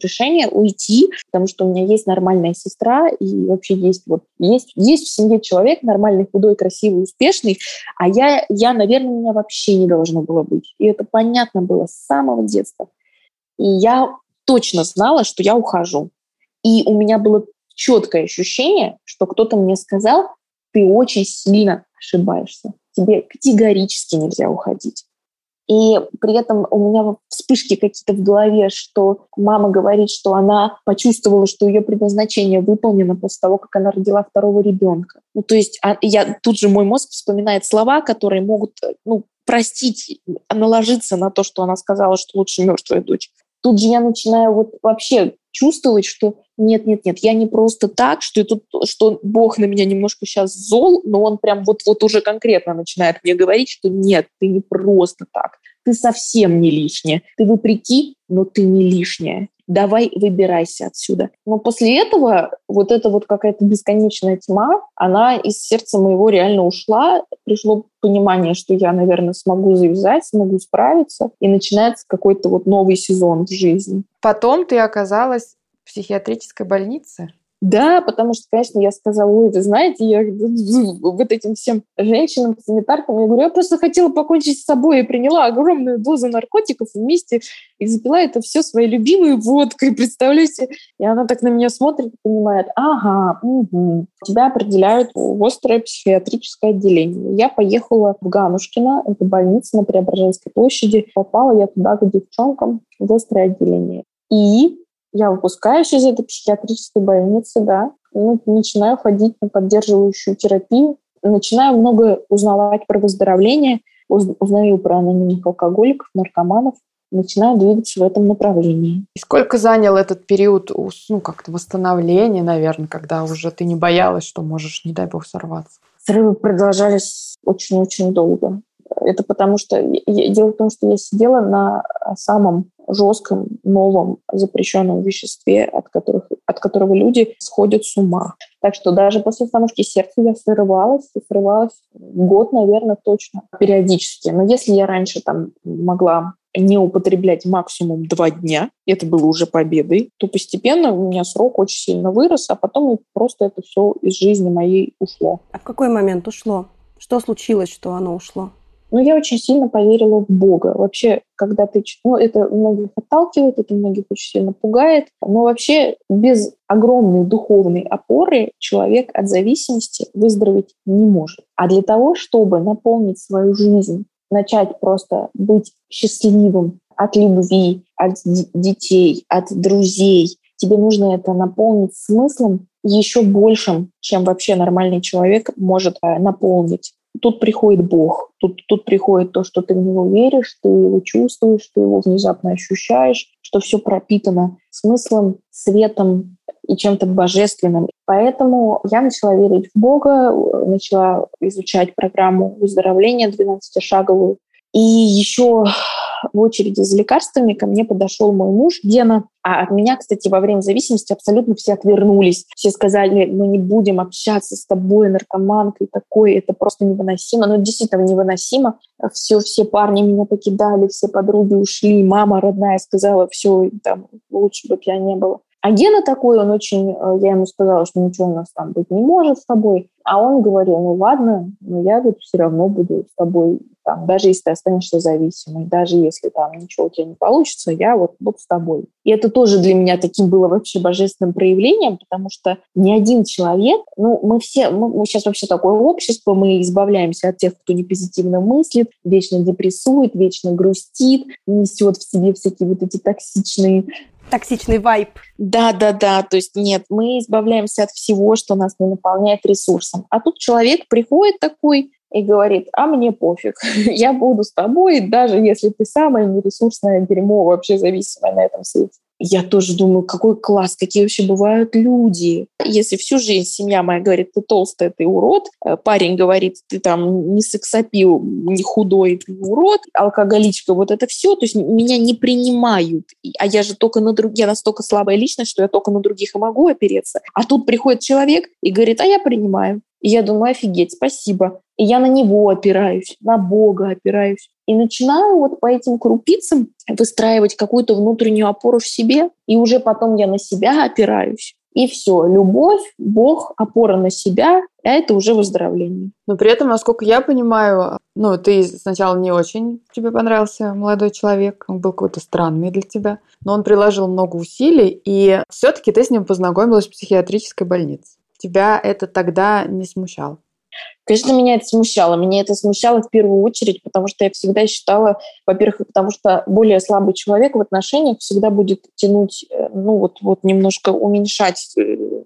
решение уйти, потому что у меня есть нормальная сестра, и вообще есть, вот, есть, есть в семье человек нормальный, худой, красивый, успешный, а я, я, наверное, меня вообще не должно было быть. И это понятно было с самого детства. И я точно знала, что я ухожу. И у меня было четкое ощущение, что кто-то мне сказал, ты очень сильно ошибаешься. Тебе категорически нельзя уходить. И при этом у меня вспышки какие-то в голове, что мама говорит, что она почувствовала, что ее предназначение выполнено после того, как она родила второго ребенка. Ну, то есть я, тут же мой мозг вспоминает слова, которые могут ну, простить, наложиться на то, что она сказала, что лучше мертвая дочь. тут же я начинаю вот вообще чувствовать, что нет-нет-нет, я не просто так, что, тут, что Бог на меня немножко сейчас зол, но он прям вот-вот уже конкретно начинает мне говорить, что нет, ты не просто так, ты совсем не лишняя, ты вопреки, но ты не лишняя, давай выбирайся отсюда. Но после этого вот эта вот какая-то бесконечная тьма, она из сердца моего реально ушла, пришло понимание, что я, наверное, смогу завязать, смогу справиться, и начинается какой-то вот новый сезон в жизни. Потом ты оказалась в психиатрической больнице? Да, потому что, конечно, я сказала, ой, вы знаете, я вот этим всем женщинам, санитаркам, я говорю, я просто хотела покончить с собой, и приняла огромную дозу наркотиков вместе и запила это все своей любимой водкой, представляете? И она так на меня смотрит и понимает, ага, угу. Тебя определяют в острое психиатрическое отделение. Я поехала в Ганушкино, это больница на Преображенской площади, попала я туда к девчонкам в острое отделение. И... Я выпускаюсь из этой психиатрической больницы, да, ну, начинаю ходить на поддерживающую терапию, начинаю много узнавать про выздоровление, узнаю про анонимных алкоголиков, наркоманов, начинаю двигаться в этом направлении. И сколько занял этот период, ну, как-то восстановления, наверное, когда уже ты не боялась, что можешь, не дай бог, сорваться? Срывы продолжались очень-очень долго. Это потому что... Дело в том, что я сидела на самом жестком, новом, запрещенном веществе, от, которых, от которого люди сходят с ума. Так что даже после остановки сердца я срывалась, и срывалась год, наверное, точно, периодически. Но если я раньше там могла не употреблять максимум два дня, это было уже победой, то постепенно у меня срок очень сильно вырос, а потом просто это все из жизни моей ушло. А в какой момент ушло? Что случилось, что оно ушло? Но я очень сильно поверила в Бога. Вообще, когда ты... Ну, это многих отталкивает, это многих очень сильно пугает. Но вообще без огромной духовной опоры человек от зависимости выздороветь не может. А для того, чтобы наполнить свою жизнь, начать просто быть счастливым от любви, от детей, от друзей, тебе нужно это наполнить смыслом еще большим, чем вообще нормальный человек может наполнить. Тут приходит Бог, тут, тут приходит то, что ты в него веришь, ты его чувствуешь, ты его внезапно ощущаешь, что все пропитано смыслом, светом и чем-то божественным. Поэтому я начала верить в Бога, начала изучать программу выздоровления двенадцатишаговую. И еще в очереди за лекарствами ко мне подошел мой муж Гена. А от меня, кстати, во время зависимости абсолютно все отвернулись. Все сказали, мы не будем общаться с тобой, наркоманкой такой, это просто невыносимо. Ну, действительно невыносимо. Все, все парни меня покидали, все подруги ушли. Мама родная сказала, все, там, лучше бы я не была. А Гена такой, он очень, я ему сказала, что ничего у нас там быть не может с тобой. А он говорил, ну ладно, но я вот все равно буду с тобой, там, даже если ты останешься зависимой, даже если там ничего у тебя не получится, я вот буду с тобой. И это тоже для меня таким было вообще божественным проявлением, потому что ни один человек, ну мы все, мы, мы сейчас вообще такое общество, мы избавляемся от тех, кто не позитивно мыслит, вечно депрессует, вечно грустит, несет в себе всякие вот эти токсичные... Токсичный вайб. Да-да-да, то есть нет, мы избавляемся от всего, что нас не наполняет ресурсом. А тут человек приходит такой и говорит, а мне пофиг, я буду с тобой, даже если ты самое нересурсное дерьмо, вообще зависимое на этом свете. Я тоже думаю, какой класс, какие вообще бывают люди. Если всю жизнь семья моя говорит, ты толстая, ты урод, парень говорит, ты там не сексапил, не худой, ты урод, алкоголичка, вот это все, то есть меня не принимают. А я же только на других, я настолько слабая личность, что я только на других и могу опереться. А тут приходит человек и говорит, а я принимаю. И я думаю, офигеть, спасибо. И я на него опираюсь, на Бога опираюсь. И начинаю вот по этим крупицам выстраивать какую-то внутреннюю опору в себе. И уже потом я на себя опираюсь. И все, любовь, Бог, опора на себя, а это уже выздоровление. Но при этом, насколько я понимаю, ну, ты сначала не очень тебе понравился молодой человек, он был какой-то странный для тебя, но он приложил много усилий, и все-таки ты с ним познакомилась в психиатрической больнице. Тебя это тогда не смущало? Конечно, меня это смущало. Меня это смущало в первую очередь, потому что я всегда считала, во-первых, потому что более слабый человек в отношениях всегда будет тянуть, ну вот, вот немножко уменьшать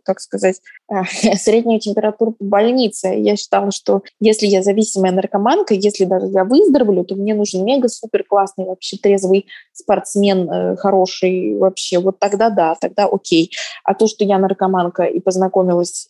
так сказать, среднюю температуру по больнице. Я считала, что если я зависимая наркоманка, если даже я выздоровлю, то мне нужен мега-супер-классный, вообще трезвый спортсмен, хороший вообще. Вот тогда да, тогда окей. А то, что я наркоманка и познакомилась...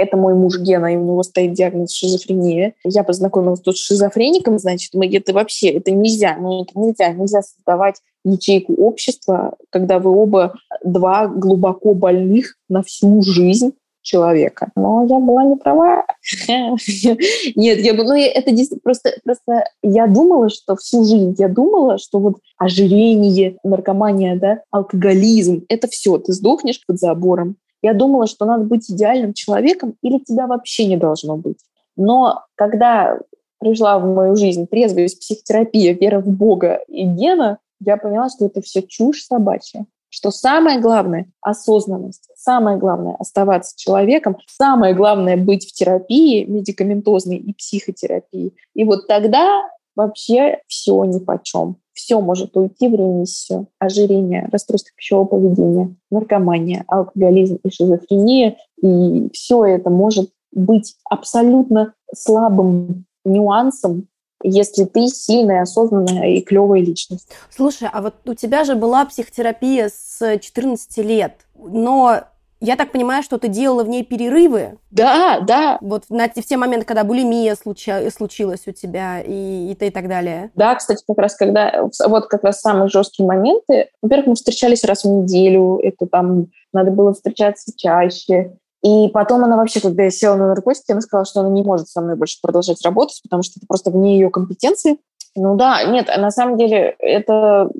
Это мой муж Гена, и у него стоит диагноз шизофрения. Я познакомилась тут с шизофреником, значит, мы это вообще, это нельзя, ну, это нельзя, нельзя создавать ячейку общества, когда вы оба два глубоко больных на всю жизнь человека. Но я была не права. Нет, я была, ну, это действительно просто, просто я думала, что всю жизнь я думала, что вот ожирение, наркомания, да, алкоголизм, это все, ты сдохнешь под забором. Я думала, что надо быть идеальным человеком или тебя вообще не должно быть. Но когда пришла в мою жизнь трезвость, психотерапия, вера в Бога и Гена, я поняла, что это все чушь собачья. Что самое главное – осознанность, самое главное – оставаться человеком, самое главное – быть в терапии медикаментозной и психотерапии. И вот тогда вообще все нипочем. Все может уйти в ремиссию. Ожирение, расстройство пищевого поведения, наркомания, алкоголизм и шизофрения. И все это может быть абсолютно слабым нюансом, если ты сильная, осознанная и клевая личность. Слушай, а вот у тебя же была психотерапия с четырнадцати лет, но... Я так понимаю, что ты делала в ней перерывы? Да, да. Вот на те, в те моменты, когда булимия случа, случилась у тебя и, и, и так далее. Да, кстати, как раз когда... Вот как раз самые жесткие моменты. Во-первых, мы встречались раз в неделю. Это там... Надо было встречаться чаще. И потом она вообще, когда я села на наркотики, она сказала, что она не может со мной больше продолжать работать, потому что это просто вне ее компетенции. Ну да, нет, на самом деле это...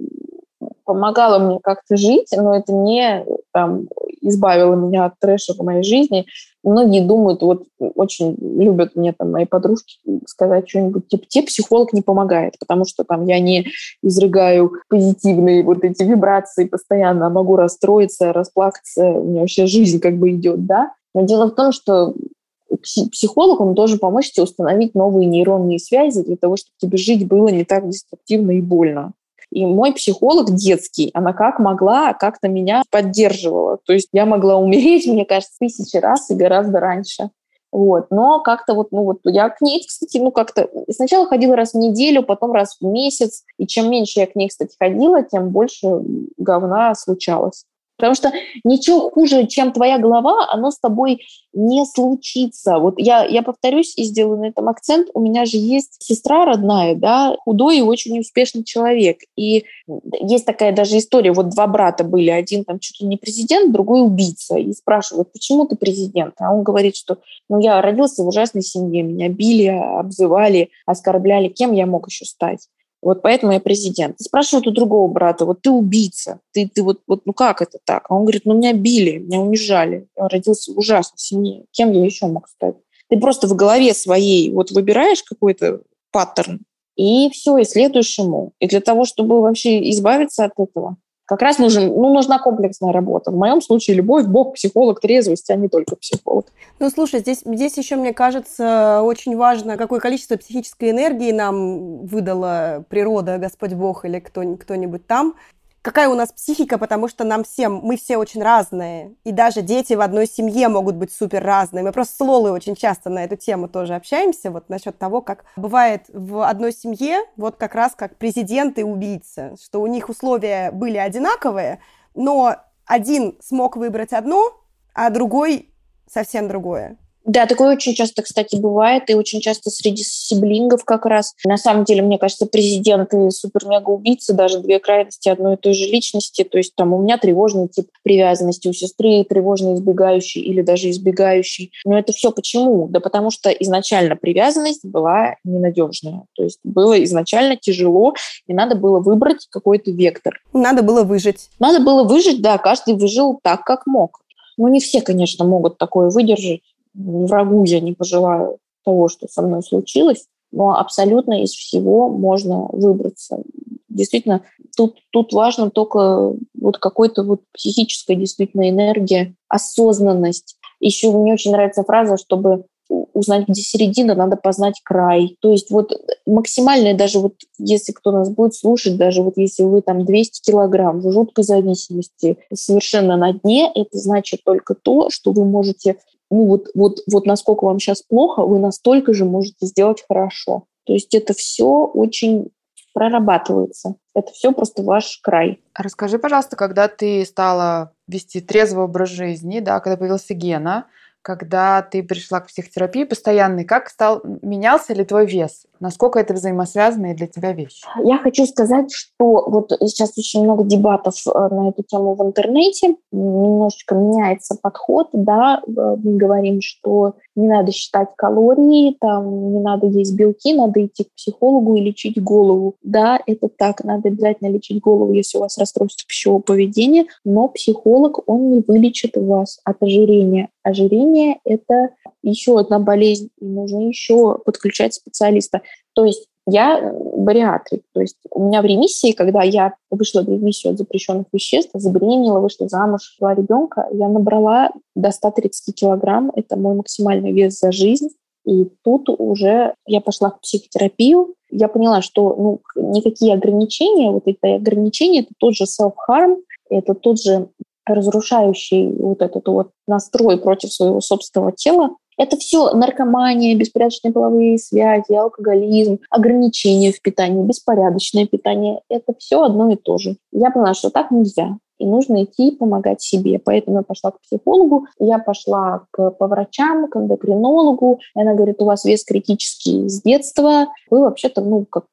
помогала мне как-то жить, но это не там, избавило меня от трэша в моей жизни. Многие думают, вот очень любят мне там мои подружки сказать что-нибудь, типа, тебе психолог не помогает, потому что там я не изрыгаю позитивные вот эти вибрации постоянно, могу расстроиться, расплакаться, у меня вообще жизнь как бы идет, да. Но дело в том, что психолог, он должен помочь тебе установить новые нейронные связи для того, чтобы тебе жить было не так деструктивно и больно. И мой психолог детский, она как могла, как-то меня поддерживала. То есть я могла умереть, мне кажется, тысячи раз и гораздо раньше. Вот. Но как-то вот, ну вот я к ней, кстати, ну как-то сначала ходила раз в неделю, потом раз в месяц. И чем меньше я к ней, кстати, ходила, тем больше говна случалось. Потому что ничего хуже, чем твоя голова, оно с тобой не случится. Вот я, я повторюсь и сделаю на этом акцент. У меня же есть сестра родная, да, худой и очень успешный человек. И есть такая даже история. Вот два брата были. Один там чуть ли не президент, другой убийца. И спрашивают, почему ты президент? А он говорит, что ну, я родился в ужасной семье. Меня били, обзывали, оскорбляли. Кем я мог еще стать? Вот поэтому я президент. Спрашивают у другого брата, вот ты убийца, ты, ты вот, вот, ну как это так? А он говорит, ну меня били, меня унижали, я родился в ужасной семье, кем я еще мог стать? Ты просто в голове своей вот выбираешь какой-то паттерн и все, и следуешь ему. И для того, чтобы вообще избавиться от этого, как раз нужен, ну, нужна комплексная работа. В моем случае любовь, Бог, психолог, трезвость, а не только психолог. Ну, слушай, здесь, здесь еще, мне кажется, очень важно, какое количество психической энергии нам выдала природа, Господь Бог или кто, кто-нибудь там. Какая у нас психика, потому что нам всем, мы все очень разные. И даже дети в одной семье могут быть супер разные. Мы просто с Лолой очень часто на эту тему тоже общаемся, вот насчет того, как бывает в одной семье, вот как раз как президент и убийца, что у них условия были одинаковые, но один смог выбрать одно, а другой совсем другое. Да, такое очень часто, кстати, бывает, и очень часто среди сиблингов как раз. На самом деле, мне кажется, президент и супер-мега-убийца даже две крайности одной и той же личности. То есть там у меня тревожный тип привязанности, у сестры тревожный избегающий или даже избегающий. Но это все почему? Да потому что изначально привязанность была ненадежная. То есть было изначально тяжело, и надо было выбрать какой-то вектор. Надо было выжить. Надо было выжить, да, каждый выжил так, как мог. Но не все, конечно, могут такое выдержать. Врагу я не пожелаю того, что со мной случилось, но абсолютно из всего можно выбраться. Действительно, тут, тут важно только вот какой-то вот психическая действительно энергия, осознанность. Еще мне очень нравится фраза, чтобы узнать, где середина, надо познать край. То есть вот максимальное, даже вот если кто нас будет слушать, даже вот если вы там двести килограмм в жуткой зависимости, совершенно на дне, это значит только то, что вы можете, ну вот, вот, вот насколько вам сейчас плохо, вы настолько же можете сделать хорошо. То есть это все очень прорабатывается. Это все просто ваш край. Расскажи, пожалуйста, когда ты стала вести трезвый образ жизни, да, когда появился Гена, когда ты пришла к психотерапии постоянной, как стал, менялся ли твой вес? Насколько это взаимосвязанные для тебя вещи? Я хочу сказать, что вот сейчас очень много дебатов на эту тему в интернете. Немножечко меняется подход, да. Мы говорим, что не надо считать калории, там не надо есть белки, надо идти к психологу и лечить голову. Да, это так, надо обязательно лечить голову, если у вас расстройство пищевого поведения, но психолог, он не вылечит вас от ожирения. Ожирение – это еще одна болезнь, и нужно еще подключать специалиста. То есть я бариатрик, то есть у меня в ремиссии, когда я вышла в ремиссию от запрещенных веществ, забеременела, вышла замуж, родила ребенка, я набрала до сто тридцать килограмм, это мой максимальный вес за жизнь, и тут уже я пошла в психотерапию, я поняла, что ну, никакие ограничения, вот это ограничение, это тот же self-harm, это тот же разрушающий вот этот вот настрой против своего собственного тела. Это все наркомания, беспорядочные половые связи, алкоголизм, ограничения в питании, беспорядочное питание. Это все одно и то же. Я поняла, что так нельзя, и нужно идти помогать себе. Поэтому я пошла к психологу, я пошла к, по врачам, к эндокринологу. И она говорит, у вас вес критический с детства. Вы вообще-то, ну, как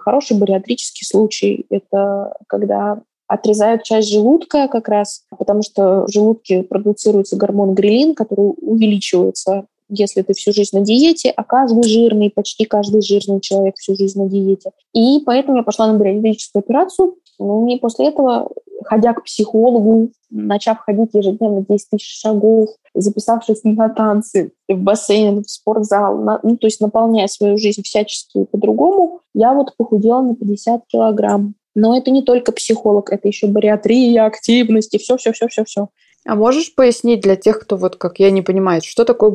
хороший бариатрический случай. Это когда отрезают часть желудка как раз, потому что в желудке продуцируется гормон грелин, который увеличивается, если ты всю жизнь на диете, а каждый жирный, почти каждый жирный человек всю жизнь на диете. И поэтому я пошла на бариатрическую операцию. Ну, и после этого, ходя к психологу, начав ходить ежедневно десять тысяч шагов, записавшись на танцы, в бассейн, в спортзал, на, ну, то есть наполняя свою жизнь всячески по-другому, я вот похудела на пятьдесят килограмм. Но это не только психолог, это еще бариатрия, активность и все-все-все-все-все. А можешь пояснить для тех, кто вот как я не понимает, что такое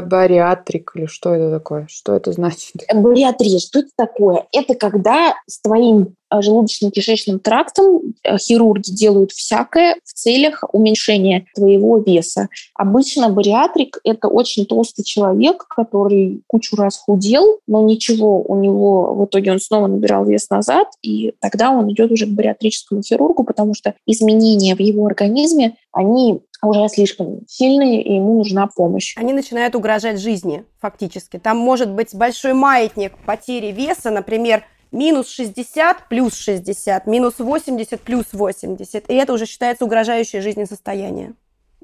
бариатрик или что это такое? Что это значит? Бариатрия, что это такое? Это когда с твоим желудочно-кишечным трактом хирурги делают всякое в целях уменьшения твоего веса. Обычно бариатрик – это очень толстый человек, который кучу раз худел, но ничего, у него в итоге он снова набирал вес назад, и тогда он идет уже к бариатрическому хирургу, потому что изменения в его организме, они уже слишком сильные, и ему нужна помощь. Они начинают угрожать жизни, фактически. Там может быть большой маятник потери веса, например, минус шестьдесят, плюс шестьдесят, минус восемьдесят, плюс восемьдесят. И это уже считается угрожающее жизни состояние.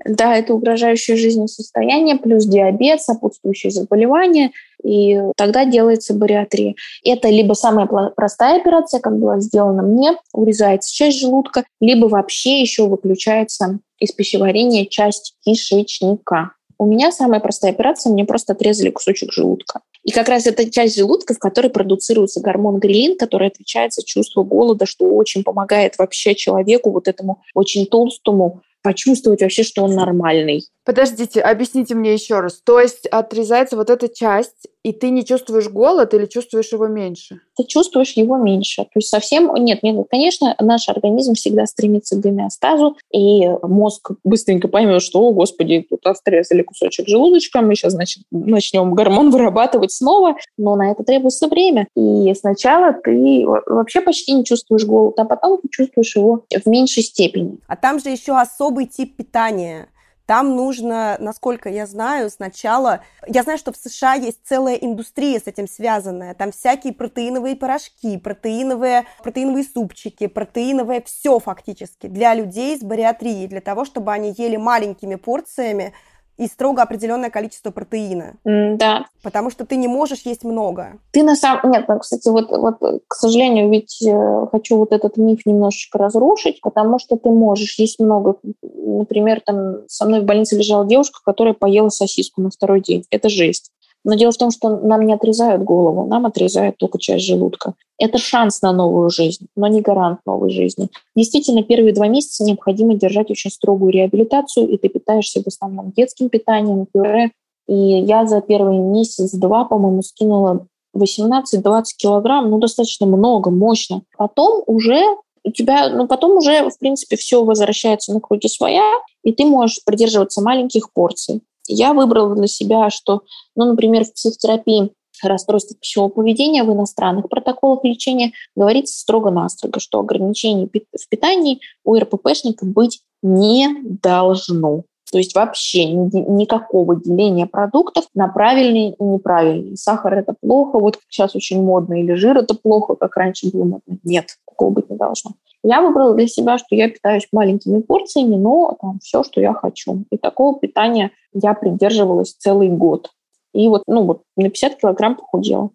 Да, это угрожающее жизни состояние, плюс диабет, сопутствующие заболевания, и тогда делается бариатрия. Это либо самая простая операция, как была сделана мне, урезается часть желудка, либо вообще еще выключается из пищеварения часть кишечника. У меня самая простая операция, мне просто отрезали кусочек желудка. И как раз это часть желудка, в которой продуцируется гормон грелин, который отвечает за чувство голода, что очень помогает вообще человеку, вот этому очень толстому, почувствовать вообще, что он нормальный. Подождите, объясните мне еще раз. То есть отрезается вот эта часть, и ты не чувствуешь голод или чувствуешь его меньше? Ты чувствуешь его меньше. То есть совсем... Нет, нет, конечно, наш организм всегда стремится к гомеостазу, и мозг быстренько поймет, что, о, господи, тут отрезали кусочек желудочка, мы сейчас, значит, начнем гормон вырабатывать снова, но на это требуется время. И сначала ты вообще почти не чувствуешь голод, а потом ты чувствуешь его в меньшей степени. А там же еще особый тип питания. Там нужно, насколько я знаю, сначала... Я знаю, что в США есть целая индустрия с этим связанная. Там всякие протеиновые порошки, протеиновые, протеиновые супчики, протеиновое все фактически для людей с бариатрией, для того, чтобы они ели маленькими порциями и строго определенное количество протеина. Да. Потому что ты не можешь есть много. Ты на самом... Нет, ну, кстати, вот, вот, к сожалению, ведь э, хочу вот этот миф немножечко разрушить, потому что ты можешь есть много. Например, там со мной в больнице лежала девушка, которая поела сосиску на второй день. Это жесть. Но дело в том, что нам не отрезают голову, нам отрезают только часть желудка. Это шанс на новую жизнь, но не гарант новой жизни. Действительно, первые два месяца необходимо держать очень строгую реабилитацию, и ты питаешься в основном детским питанием, пюре, И я за первый месяц-два, по-моему, скинула восемнадцать-двадцать килограмм. Ну, достаточно много, мощно. Потом уже у тебя, ну, потом уже, в принципе, все возвращается на круги своя, и ты можешь придерживаться маленьких порций. Я выбрала для себя, что, ну, например, в психотерапии расстройства пищевого поведения в иностранных протоколах лечения говорится строго-настрого, что ограничений в питании у РППшника быть не должно. То есть вообще никакого деления продуктов на правильные и неправильные. Сахар – это плохо, вот как сейчас очень модно, или жир – это плохо, как раньше было модно. Нет, такого быть не должно. Я выбрала для себя, что я питаюсь маленькими порциями, но там все, что я хочу. И такого питания я придерживалась целый год. И вот, ну, вот на пятьдесят килограмм похудела.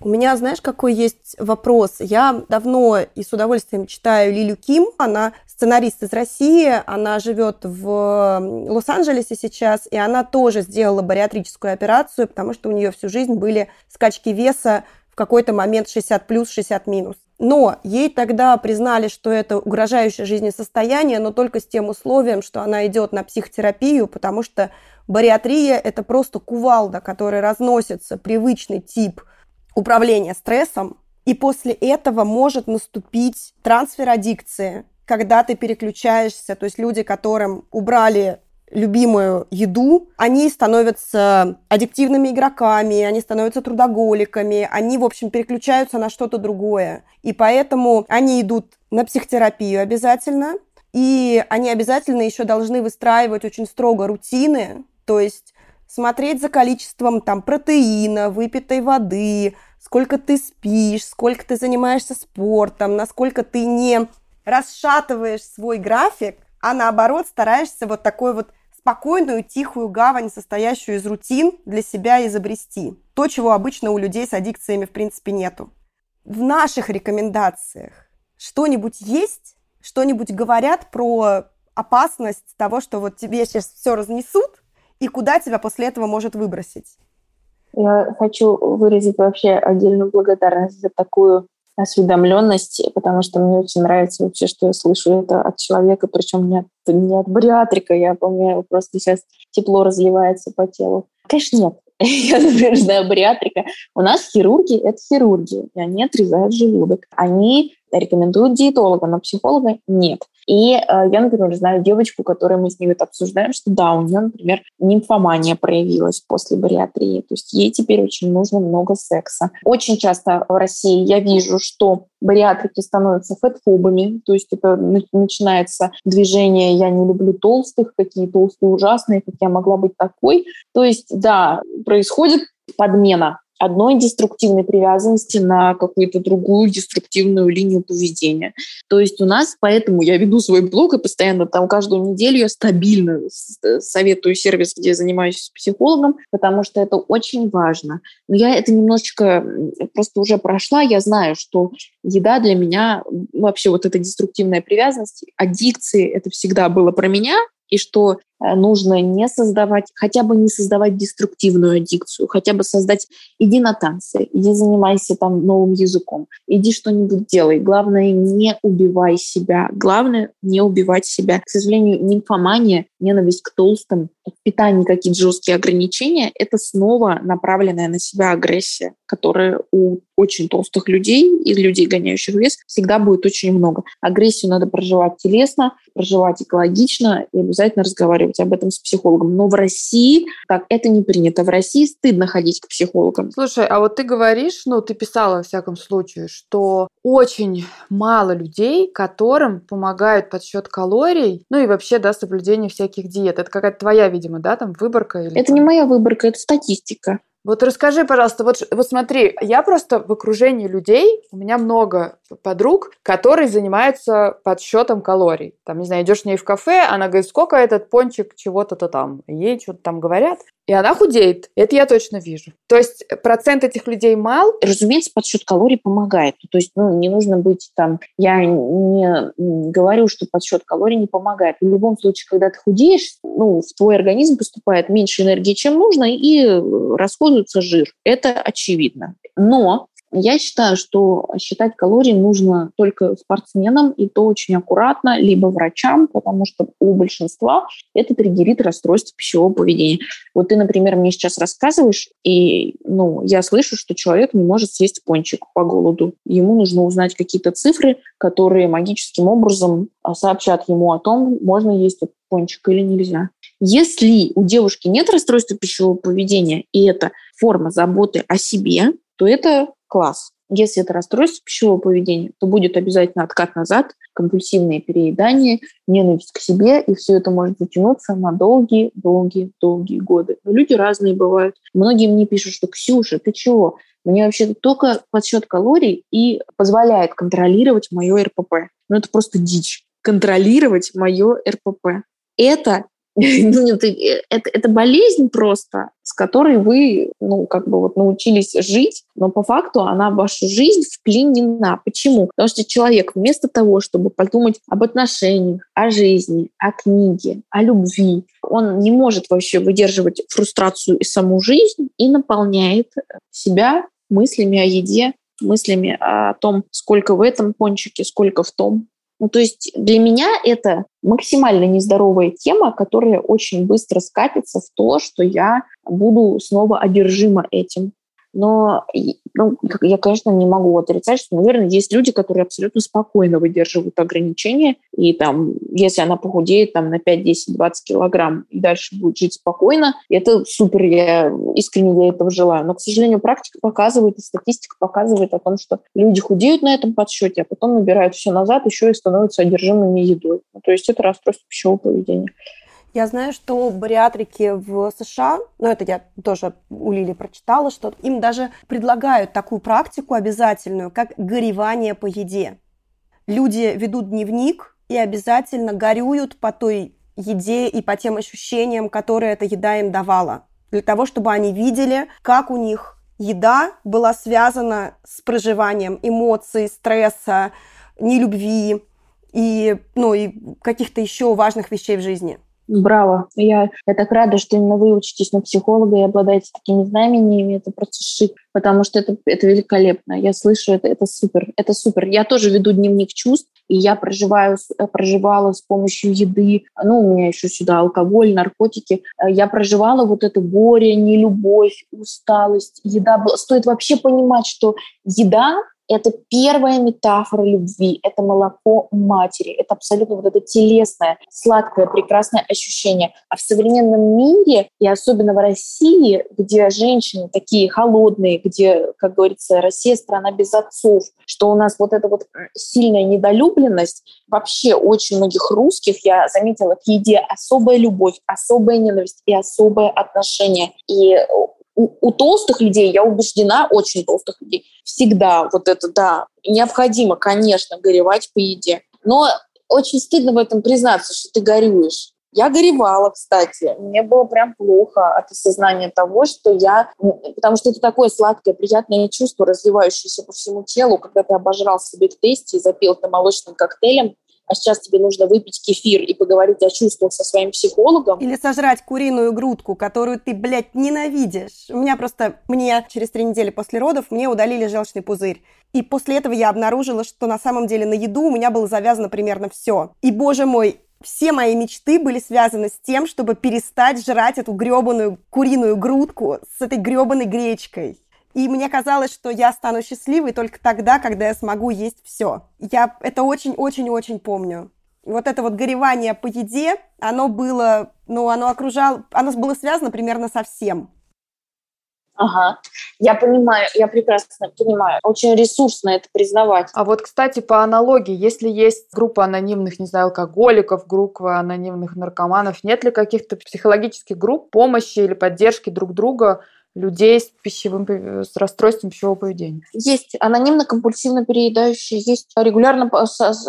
У меня, знаешь, какой есть вопрос? Я давно и с удовольствием читаю Лилю Ким. Она сценарист из России, она живет в Лос-Анджелесе сейчас, и она тоже сделала бариатрическую операцию, потому что у нее всю жизнь были скачки веса в какой-то момент шестьдесят плюс, шестьдесят минус. Но ей тогда признали, что это угрожающее жизни состояние, но только с тем условием, что она идет на психотерапию, потому что бариатрия – это просто кувалда, которой разносится привычный тип управления стрессом, и после этого может наступить трансфер аддикции, когда ты переключаешься, то есть люди, которым убрали любимую еду, они становятся аддиктивными игроками, они становятся трудоголиками, они, в общем, переключаются на что-то другое, и поэтому они идут на психотерапию обязательно, и они обязательно еще должны выстраивать очень строго рутины, то есть смотреть за количеством там протеина, выпитой воды, сколько ты спишь, сколько ты занимаешься спортом, насколько ты не расшатываешь свой график, а наоборот стараешься вот такую вот спокойную, тихую гавань, состоящую из рутин, для себя изобрести. То, чего обычно у людей с аддикциями в принципе нету. В наших рекомендациях что-нибудь есть? Что-нибудь говорят про опасность того, что вот тебе сейчас все разнесут? И куда тебя после этого может выбросить? Я хочу выразить вообще отдельную благодарность за такую осведомленность, потому что мне очень нравится вообще, что я слышу это от человека, причем не от, не от бариатрика, я помню, просто сейчас тепло разливается по телу. Конечно, нет. Я, например, знаю бариатрика. У нас хирурги – это хирурги, и они отрезают желудок. Они рекомендуют диетолога, но психолога нет. И э, я, например, знаю девочку, которую мы с ней вот обсуждаем, что да, у нее, например, нимфомания проявилась после бариатрии. То есть ей теперь очень нужно много секса. Очень часто в России я вижу, что бариатрики становятся фэтфобами. То есть это начинается движение «я не люблю толстых», «какие толстые ужасные», «как я могла быть такой». То есть, да, происходит подмена одной деструктивной привязанности на какую-то другую деструктивную линию поведения. То есть у нас, поэтому я веду свой блог, и постоянно там каждую неделю я стабильно советую сервис, где я занимаюсь с психологом, потому что это очень важно. Но я это немножечко просто уже прошла, я знаю, что еда для меня, вообще вот эта деструктивная привязанность, аддикции, это всегда было про меня, и что нужно не создавать, хотя бы не создавать деструктивную аддикцию, хотя бы создать «иди на танцы», «иди занимайся там новым языком», «иди что-нибудь делай». Главное, не убивай себя. Главное, не убивать себя. К сожалению, нимфомания, ненависть к толстым, питание, какие-то жесткие ограничения – это снова направленная на себя агрессия, которая у очень толстых людей и людей, гоняющих вес, всегда будет очень много. Агрессию надо проживать телесно, проживать экологично и обязательно разговаривать об этом с психологом. Но в России так это не принято. В России стыдно ходить к психологам. Слушай, а вот ты говоришь, ну, ты писала, во всяком случае, что очень мало людей, которым помогают подсчет калорий, ну и вообще, да, соблюдение всяких диет. Это какая-то твоя, видимо, да, там, выборка? Или это там? Не моя выборка, это статистика. Вот расскажи, пожалуйста, вот, вот смотри, я просто в окружении людей, у меня много подруг, которые занимаются подсчетом калорий. Там, не знаю, идешь с ней в кафе, она говорит, сколько этот пончик чего-то-то там, ей что-то там говорят. И она худеет. Это я точно вижу. То есть процент этих людей мал. Разумеется, подсчет калорий помогает. То есть, ну, не нужно быть там... Я не говорю, что подсчет калорий не помогает. В любом случае, когда ты худеешь, ну, в твой организм поступает меньше энергии, чем нужно, и расходуется жир. Это очевидно. Но Я считаю, что считать калории нужно только спортсменам, и то очень аккуратно, либо врачам, потому что у большинства это триггерит расстройство пищевого поведения. Вот ты, например, мне сейчас рассказываешь, и ну, я слышу, что человек не может съесть пончик по голоду. Ему нужно узнать какие-то цифры, которые магическим образом сообщат ему о том, можно есть этот пончик или нельзя. Если у девушки нет расстройства пищевого поведения, и это форма заботы о себе, то это класс. Если это расстройство пищевого поведения, то будет обязательно откат назад, компульсивное переедание, ненависть к себе, и все это может затянуться на долгие-долгие-долгие годы. Но люди разные бывают. Многие мне пишут, что «Ксюша, ты чего? Мне вообще-то только подсчет калорий и позволяет контролировать мое эр пэ пэ». Ну, это просто дичь. Контролировать мое эр пэ пэ. Это... Это, это болезнь просто, с которой вы, ну, как бы вот научились жить, но по факту она в вашу жизнь вклинена. Почему? Потому что человек вместо того, чтобы подумать об отношениях, о жизни, о книге, о любви, он не может вообще выдерживать фрустрацию и саму жизнь и наполняет себя мыслями о еде, мыслями о том, сколько в этом пончике, сколько в том. Ну, то есть для меня это максимально нездоровая тема, которая очень быстро скатится в то, что я буду снова одержима этим. Но ну, я, конечно, не могу отрицать, что, наверное, есть люди, которые абсолютно спокойно выдерживают ограничения. И там, если она похудеет там, на пять, десять, двадцать килограмм и дальше будет жить спокойно, это супер, я искренне я этого желаю. Но, к сожалению, практика показывает и статистика показывает о том, что люди худеют на этом подсчете, а потом набирают все назад, еще и становятся одержимыми едой. То есть это расстройство пищевого поведения. Я знаю, что бариатрики в США, ну это я тоже у Лили прочитала, что им даже предлагают такую практику обязательную, как горевание по еде. Люди ведут дневник и обязательно горюют по той еде и по тем ощущениям, которые эта еда им давала, для того, чтобы они видели, как у них еда была связана с проживанием эмоций, стресса, нелюбви и, ну, и каких-то еще важных вещей в жизни. Браво. Я, я так рада, что именно вы учитесь на психолога и обладаете такими знаниями. Это просто шик, потому что это, это великолепно. Я слышу, это, это супер. Это супер. Я тоже веду дневник чувств, и я проживаю, проживала с помощью еды. Ну, у меня еще сюда алкоголь, наркотики. Я проживала вот это горе, нелюбовь, усталость. Еда. Стоит вообще понимать, что еда — это первая метафора любви, это молоко матери, это абсолютно вот это телесное, сладкое, прекрасное ощущение. А в современном мире, и особенно в России, где женщины такие холодные, где, как говорится, Россия — страна без отцов, что у нас вот эта вот сильная недолюбленность, вообще очень многих русских, я заметила, к еде особая любовь, особая ненависть и особое отношение. И У, у толстых людей, я убеждена, очень толстых людей, всегда вот это, да, необходимо, конечно, горевать по еде. Но очень стыдно в этом признаться, что ты горюешь. Я горевала, кстати. Мне было прям плохо от осознания того, что я... Потому что это такое сладкое, приятное чувство, разливающееся по всему телу, когда ты обожрал себе в тесте и запил это молочным коктейлем, а сейчас тебе нужно выпить кефир и поговорить о чувствах со своим психологом. Или сожрать куриную грудку, которую ты, блядь, ненавидишь. У меня просто... Мне через три недели после родов мне удалили желчный пузырь. И после этого я обнаружила, что на самом деле на еду у меня было завязано примерно все. И, боже мой, все мои мечты были связаны с тем, чтобы перестать жрать эту грёбаную куриную грудку с этой грёбаной гречкой. И мне казалось, что я стану счастливой только тогда, когда я смогу есть все. Я это очень-очень-очень помню. И вот это вот горевание по еде, оно было, ну, оно окружало, оно было связано примерно со всем. Ага, я понимаю, я прекрасно понимаю. Очень ресурсно это признавать. А вот, кстати, по аналогии, если есть группа анонимных, не знаю, алкоголиков, группа анонимных наркоманов, нет ли каких-то психологических групп помощи или поддержки друг друга, людей с пищевым, с расстройством пищевого поведения? Есть анонимно-компульсивно переедающие, есть регулярно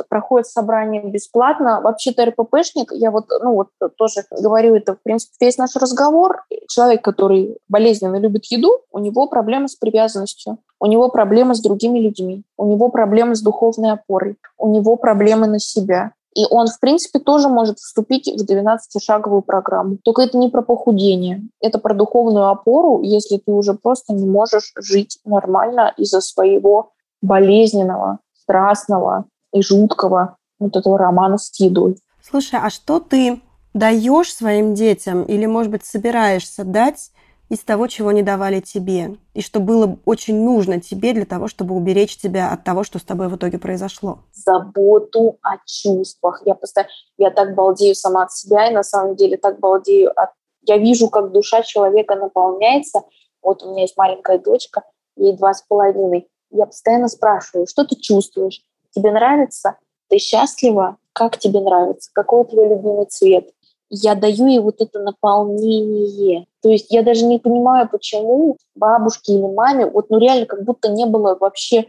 проходят собрания бесплатно. Вообще-то эр пэ пэ-шник, я вот, ну, вот тоже говорю это, в принципе, весь наш разговор. Человек, который болезненно любит еду, у него проблемы с привязанностью, у него проблемы с другими людьми, у него проблемы с духовной опорой, у него проблемы на себя. И он, в принципе, тоже может вступить в двенадцатишаговую программу. Только это не про похудение. Это про духовную опору, если ты уже просто не можешь жить нормально из-за своего болезненного, страстного и жуткого вот этого романа с едой. Слушай, а что ты даешь своим детям или, может быть, собираешься дать из того, чего не давали тебе, и что было очень нужно тебе для того, чтобы уберечь тебя от того, что с тобой в итоге произошло? Заботу о чувствах. Я постоянно, я так балдею сама от себя, и на самом деле так балдею от... Я вижу, как душа человека наполняется. Вот у меня есть маленькая дочка, ей два с половиной. Я постоянно спрашиваю, что ты чувствуешь? Тебе нравится? Ты счастлива? Как тебе нравится? Какой твой любимый цвет? Я даю ей вот это наполнение. То есть я даже не понимаю, почему бабушке или маме вот ну реально как будто не было вообще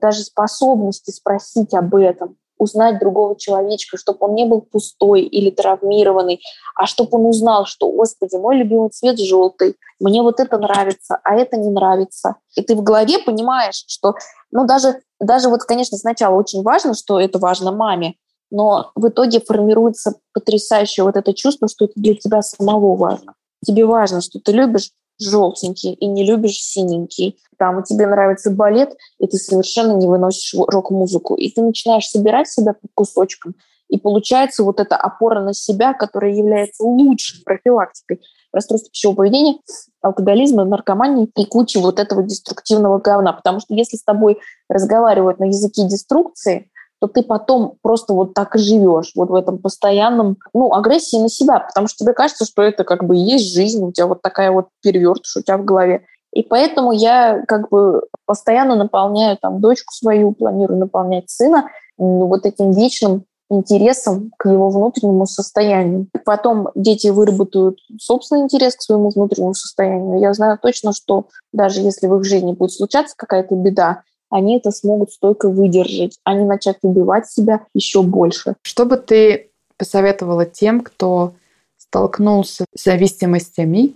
даже способности спросить об этом, узнать другого человечка, чтобы он не был пустой или травмированный, а чтобы он узнал, что, господи, мой любимый цвет желтый, мне вот это нравится, а это не нравится. И ты в голове понимаешь, что, ну даже, даже вот, конечно, сначала очень важно, что это важно маме, но в итоге формируется потрясающее вот это чувство, что это для тебя самого важно. Тебе важно, что ты любишь желтенький и не любишь синенький. Там тебе нравится балет, и ты совершенно не выносишь рок-музыку. И ты начинаешь собирать себя по кусочкам, и получается вот эта опора на себя, которая является лучшей профилактикой расстройства пищевого поведения, алкоголизма, наркомании и кучи вот этого деструктивного говна. Потому что если с тобой разговаривают на языке деструкции, то ты потом просто вот так и живешь, вот в этом постоянном, ну, агрессии на себя, потому что тебе кажется, что это как бы и есть жизнь, у тебя вот такая вот перевертыш у тебя в голове. И поэтому я как бы постоянно наполняю там дочку свою, планирую наполнять сына вот этим вечным интересом к его внутреннему состоянию. Потом дети выработают собственный интерес к своему внутреннему состоянию. Я знаю точно, что даже если в их жизни будет случаться какая-то беда, они это смогут стойко выдержать, а не начать убивать себя еще больше. Что бы ты посоветовала тем, кто столкнулся с зависимостями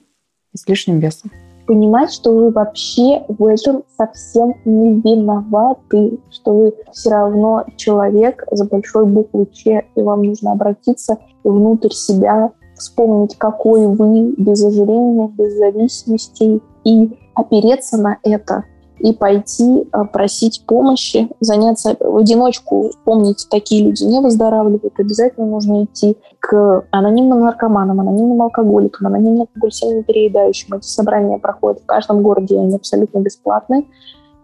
и с лишним весом? Понимать, что вы вообще в этом совсем не виноваты, что вы все равно человек за большой буквой «Ч», и вам нужно обратиться внутрь себя, вспомнить, какой вы, без ожирения, без зависимостей, и опереться на это. И пойти просить помощи, заняться в одиночку. Помните, такие люди не выздоравливают. Обязательно нужно идти к анонимным наркоманам, анонимным алкоголикам, анонимным компульсивно переедающим. Эти собрания проходят в каждом городе, они абсолютно бесплатные.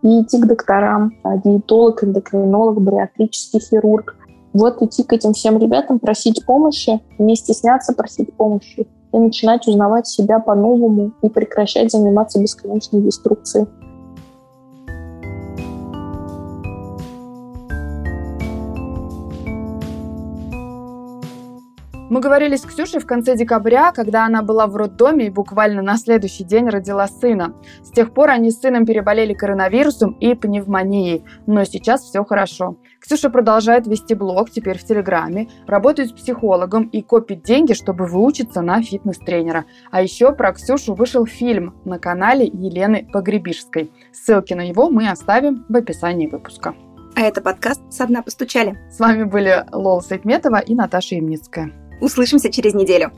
И идти к докторам, диетолог, эндокринолог, бариатрический хирург. Вот идти к этим всем ребятам, просить помощи, не стесняться просить помощи и начинать узнавать себя по-новому и прекращать заниматься бесконечной деструкцией. Мы говорили с Ксюшей в конце декабря, когда она была в роддоме и буквально на следующий день родила сына. С тех пор они с сыном переболели коронавирусом и пневмонией, но сейчас все хорошо. Ксюша продолжает вести блог, теперь в Телеграме, работает с психологом и копит деньги, чтобы выучиться на фитнес-тренера. А еще про Ксюшу вышел фильм на канале Елены Погребижской. Ссылки на него мы оставим в описании выпуска. А это подкаст «Со дна постучали». С вами были Лола Саидметова и Наташа Ямницкая. Услышимся через неделю.